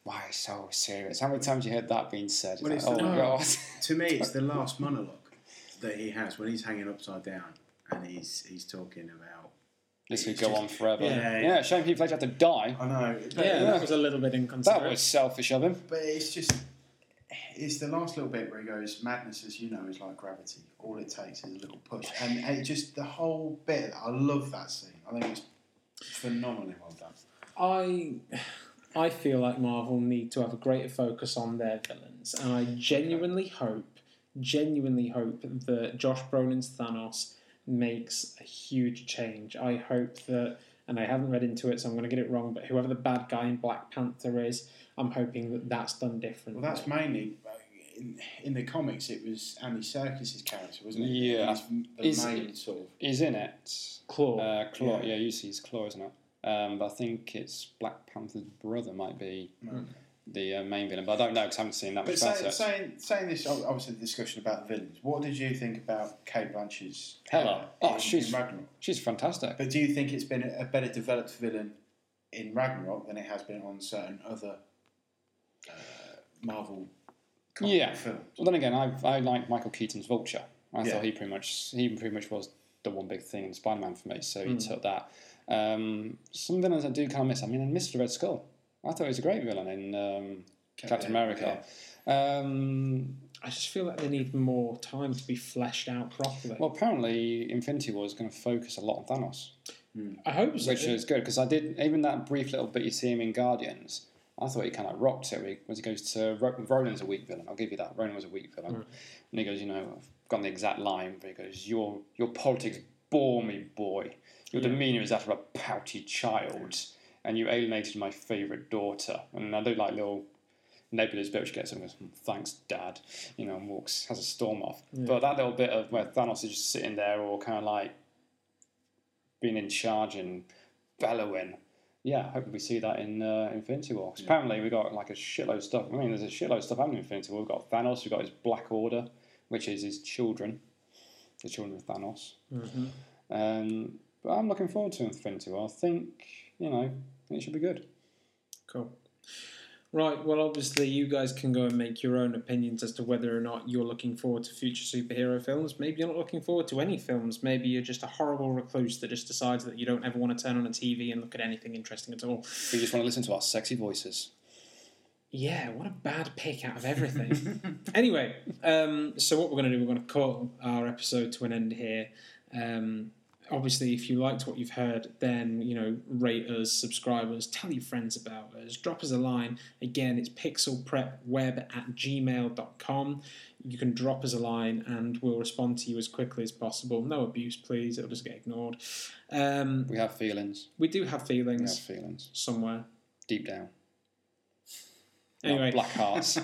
why so serious? How many times you heard that being said? Well, like, oh, the, God. To me, it's the last monologue that he has when he's hanging upside down and he's he's talking about... This could go on forever. Yeah, yeah. yeah shame Heath Ledger had to die. I know. Yeah, yeah, that was a little bit inconsiderate. That was selfish of him. But it's just... It's the last little bit where he goes, madness, as you know, is like gravity. All it takes is a little push. And it just, the whole bit, I love that scene. I think it's phenomenally well done. I I feel like Marvel need to have a greater focus on their villains. And I genuinely hope, genuinely hope that Josh Brolin's Thanos makes a huge change. I hope that, and I haven't read into it, so I'm going to get it wrong, but whoever the bad guy in Black Panther is, I'm hoping that that's done differently. Well, that's mainly in, in the comics. It was Andy Serkis's character, wasn't it? Yeah, he's, the main it, sort of. He's in it. Claw, uh, Claw. Yeah, yeah you see, his Claw, isn't it? Um, but I think it's Black Panther's brother might be. Mm. the uh, main villain, but I don't know because I haven't seen that but much say, about it. Saying, saying this, obviously the discussion about the villains, what did you think about Cate Blanchett's Hela? Uh, oh, in, she's in Ragnarok. She's fantastic. But do you think it's been a better developed villain in Ragnarok than it has been on certain other uh, Marvel comic yeah. films? Well, then again, I I like Michael Keaton's Vulture. I yeah. thought he pretty much he pretty much was the one big thing in Spider-Man for me, so he mm. took that. Um, some villains I do kind of miss. I mean, I missed the Red Skull. I thought he was a great villain in um, Captain America. Yeah. Um, I just feel like they need more time to be fleshed out properly. Well, apparently Infinity War is going to focus a lot on Thanos. Mm. I hope so. Which is good, because I did, even that brief little bit you see him in Guardians, I thought he kind of rocked it. When he goes to, Ronan's a weak villain, I'll give you that, Ronan was a weak villain. Mm. And he goes, you know, I've got the exact line, but he goes, your, your politics bore me, boy. Your yeah. demeanour is that of a pouty child. And you alienated my favourite daughter. And I do like little Nebula's bit, which gets him and goes, thanks, Dad, you know, and walks, has a storm off. Yeah. But that little bit of where Thanos is just sitting there or kind of like being in charge and bellowing. Yeah, hopefully we see that in uh, Infinity War. Yeah. Apparently we got like a shitload of stuff. I mean, there's a shitload of stuff happening in Infinity War. We've got Thanos, we've got his Black Order, which is his children, the children of Thanos. Mm-hmm. Um, but I'm looking forward to Infinity War. I think, you know, it should be good. Cool. Right, well, obviously you guys can go and make your own opinions as to whether or not you're looking forward to future superhero films. Maybe you're not looking forward to any films. Maybe you're just a horrible recluse that just decides that you don't ever want to turn on a T V and look at anything interesting at all. You just want to listen to our sexy voices. Yeah, what a bad pick out of everything. Anyway, um, so what we're going to do, we're going to call our episode to an end here. Um... Obviously, if you liked what you've heard, then, you know, rate us, subscribe us, tell your friends about us, drop us a line. Again, it's pixelprepweb at gmail dot com. You can drop us a line and we'll respond to you as quickly as possible. No abuse, please. It'll just get ignored. Um, we have feelings. We do have feelings. We have feelings. Somewhere. Deep down. Anyway. Like black hearts.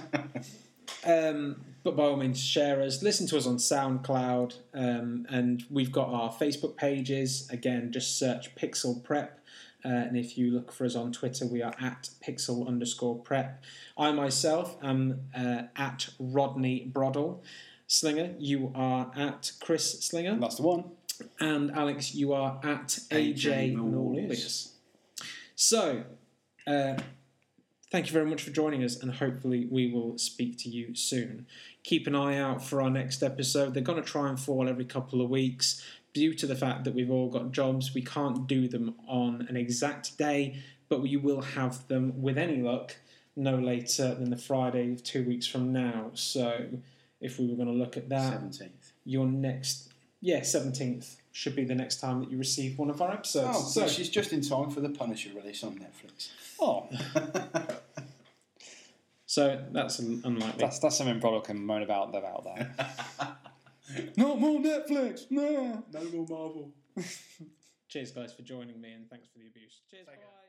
Um, but by all means, share us, listen to us on SoundCloud, um, and we've got our Facebook pages. Again, just search Pixel Prep, uh, and if you look for us on Twitter, we are at Pixel underscore Prep. I myself am uh, at Rodney Broddle. Slinger, you are at Chris Slinger. That's the one. And Alex, you are at A J Norlius. So, uh, thank you very much for joining us, and hopefully we will speak to you soon. Keep an eye out for our next episode. They're going to try and fall every couple of weeks. Due to the fact that we've all got jobs, we can't do them on an exact day, but we will have them, with any luck, no later than the Friday of two weeks from now. So if we were going to look at that... seventeenth. Your next... Yeah, seventeenth should be the next time that you receive one of our episodes. Oh, so she's just in time for the Punisher release on Netflix. Oh. So that's unlikely. That's, that's something Brodo can moan about about that. Not more Netflix. No. No more Marvel. Cheers, guys, for joining me, and thanks for the abuse. Cheers. Bye.